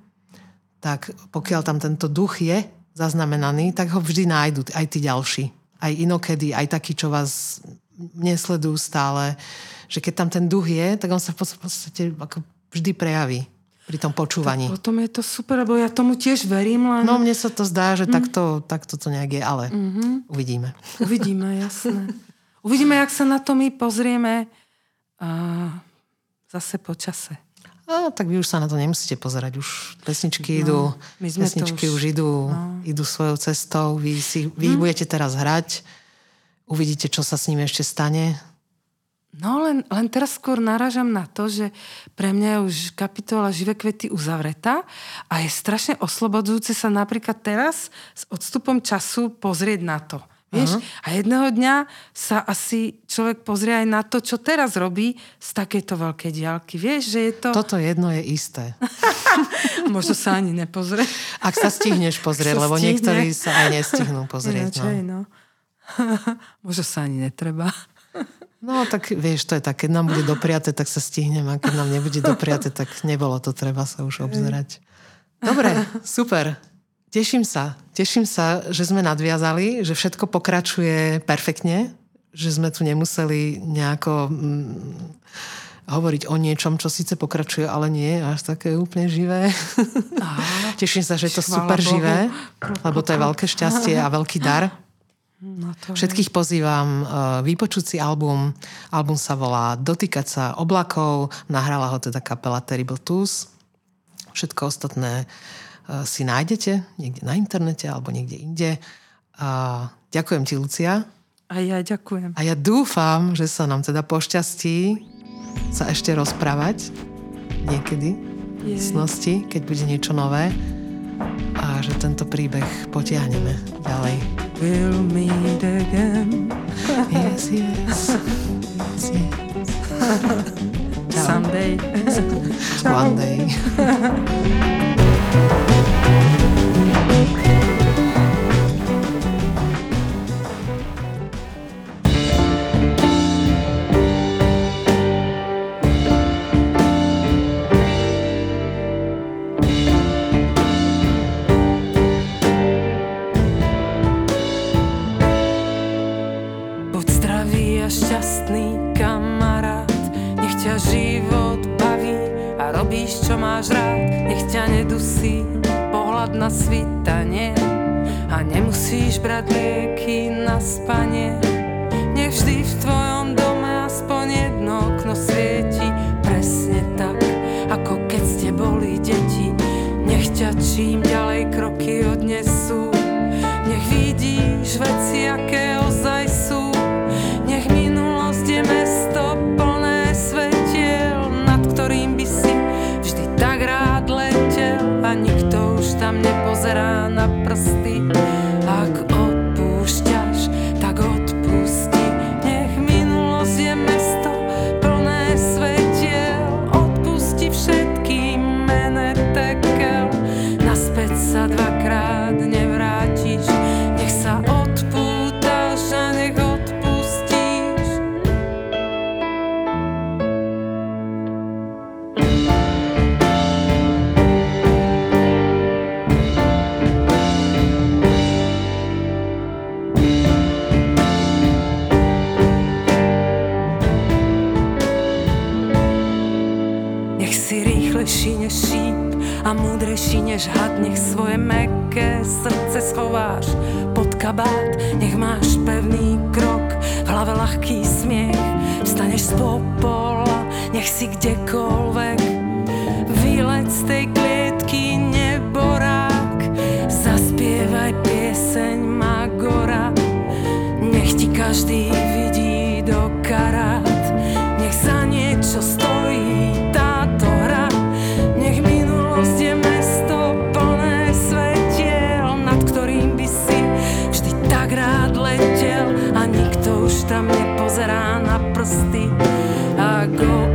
tak pokiaľ tam tento duch je zaznamenaný, tak ho vždy nájdu aj tí ďalší. Aj inokedy, aj takí, čo vás nesledujú stále, že keď tam ten duch je, tak on sa v podstate ako vždy prejaví pri tom počúvaní. Tak potom je to super, lebo ja tomu tiež verím. Len... No mne sa to zdá, že takto to nejak je, ale uvidíme. Uvidíme, jasné. Uvidíme, jak sa na to my pozrieme zase po čase. A tak vy už sa na to nemusíte pozerať. Už pesničky idú svojou cestou. Vy budete teraz hrať. Uvidíte, čo sa s nimi ešte stane. No len teraz skôr narážam na to, že pre mňa je už kapitola Živé kvety uzavretá a je strašne oslobodzujúce sa napríklad teraz s odstupom času pozrieť na to. Vieš? A jedného dňa sa asi človek pozrie aj na to, čo teraz robí z takejto veľkej diaľky. Vieš, že je to... Toto jedno je isté. Možno sa ani nepozrie. Ak sa stihneš pozrieť, lebo niektorí sa aj nestihnú pozrieť. Ináčej, no. Možno sa ani netreba. No tak vieš, to je tak, keď nám bude dopriate, tak sa stihnem, a keď nám nebude dopriate, tak nebolo to treba sa už obzerať. Dobre, super. Teším sa, že sme nadviazali, že všetko pokračuje perfektne, že sme tu nemuseli nejako hovoriť o niečom, čo síce pokračuje, ale nie je až také úplne živé. Teším sa, že je to super živé, lebo to je veľké šťastie a veľký dar. No všetkých pozývam vypočuť si album. Album sa volá Dotýkať sa oblakov. Nahrala ho teda kapela Terrible 2s. Všetko ostatné si nájdete niekde na internete alebo niekde inde. Ďakujem ti, Lucia. A ja ďakujem. A ja dúfam, že sa nám teda pošťastí sa ešte rozprávať niekedy v cnosti, keď bude niečo nové. A že tento príbeh potiahneme ďalej. We'll meet again. Yes, yes. Yes, yes. Someday. One day. Šťastný kamarát, nech ťa život baví a robíš, čo máš rád. Nech ťa nedusí pohľad na svitanie a nemusíš brať lieky na spanie. Nech vždy v tvojom dome aspoň jedno okno svieti presne tak, ako keď ste boli deti. Nech ťa čím ďalej kroky odnesú, nech vidíš veci, aké ozaj sú. Mesto plné svetiel, nad ktorým by si vždy tak rád letel, a nikto už tam nepozerá na prsty. Ak opúšťaš, tak odpusti. Nech minulosť je mesto plné svetiel, odpusti všetkým mene tekel. Naspäť sa dvakrát nevrátiš, nech sa odpútaš a nech než šíp a múdrejší než had. Nech svoje mäkké srdce schováš pod kabát, nech máš pevný krok, v hlave ľahký smiech, vstaneš z popola, nech si kdekoľvek. Vyleď z tej klietky, neborák, zaspievaj pieseň Magora. Nech ti každý vidí do karát, nech za niečo stojí táto hra. Nech minulosť je mesto plné svetiel, nad ktorým by si vždy tak rád letel, a nikto už tam nepozerá na prsty. A go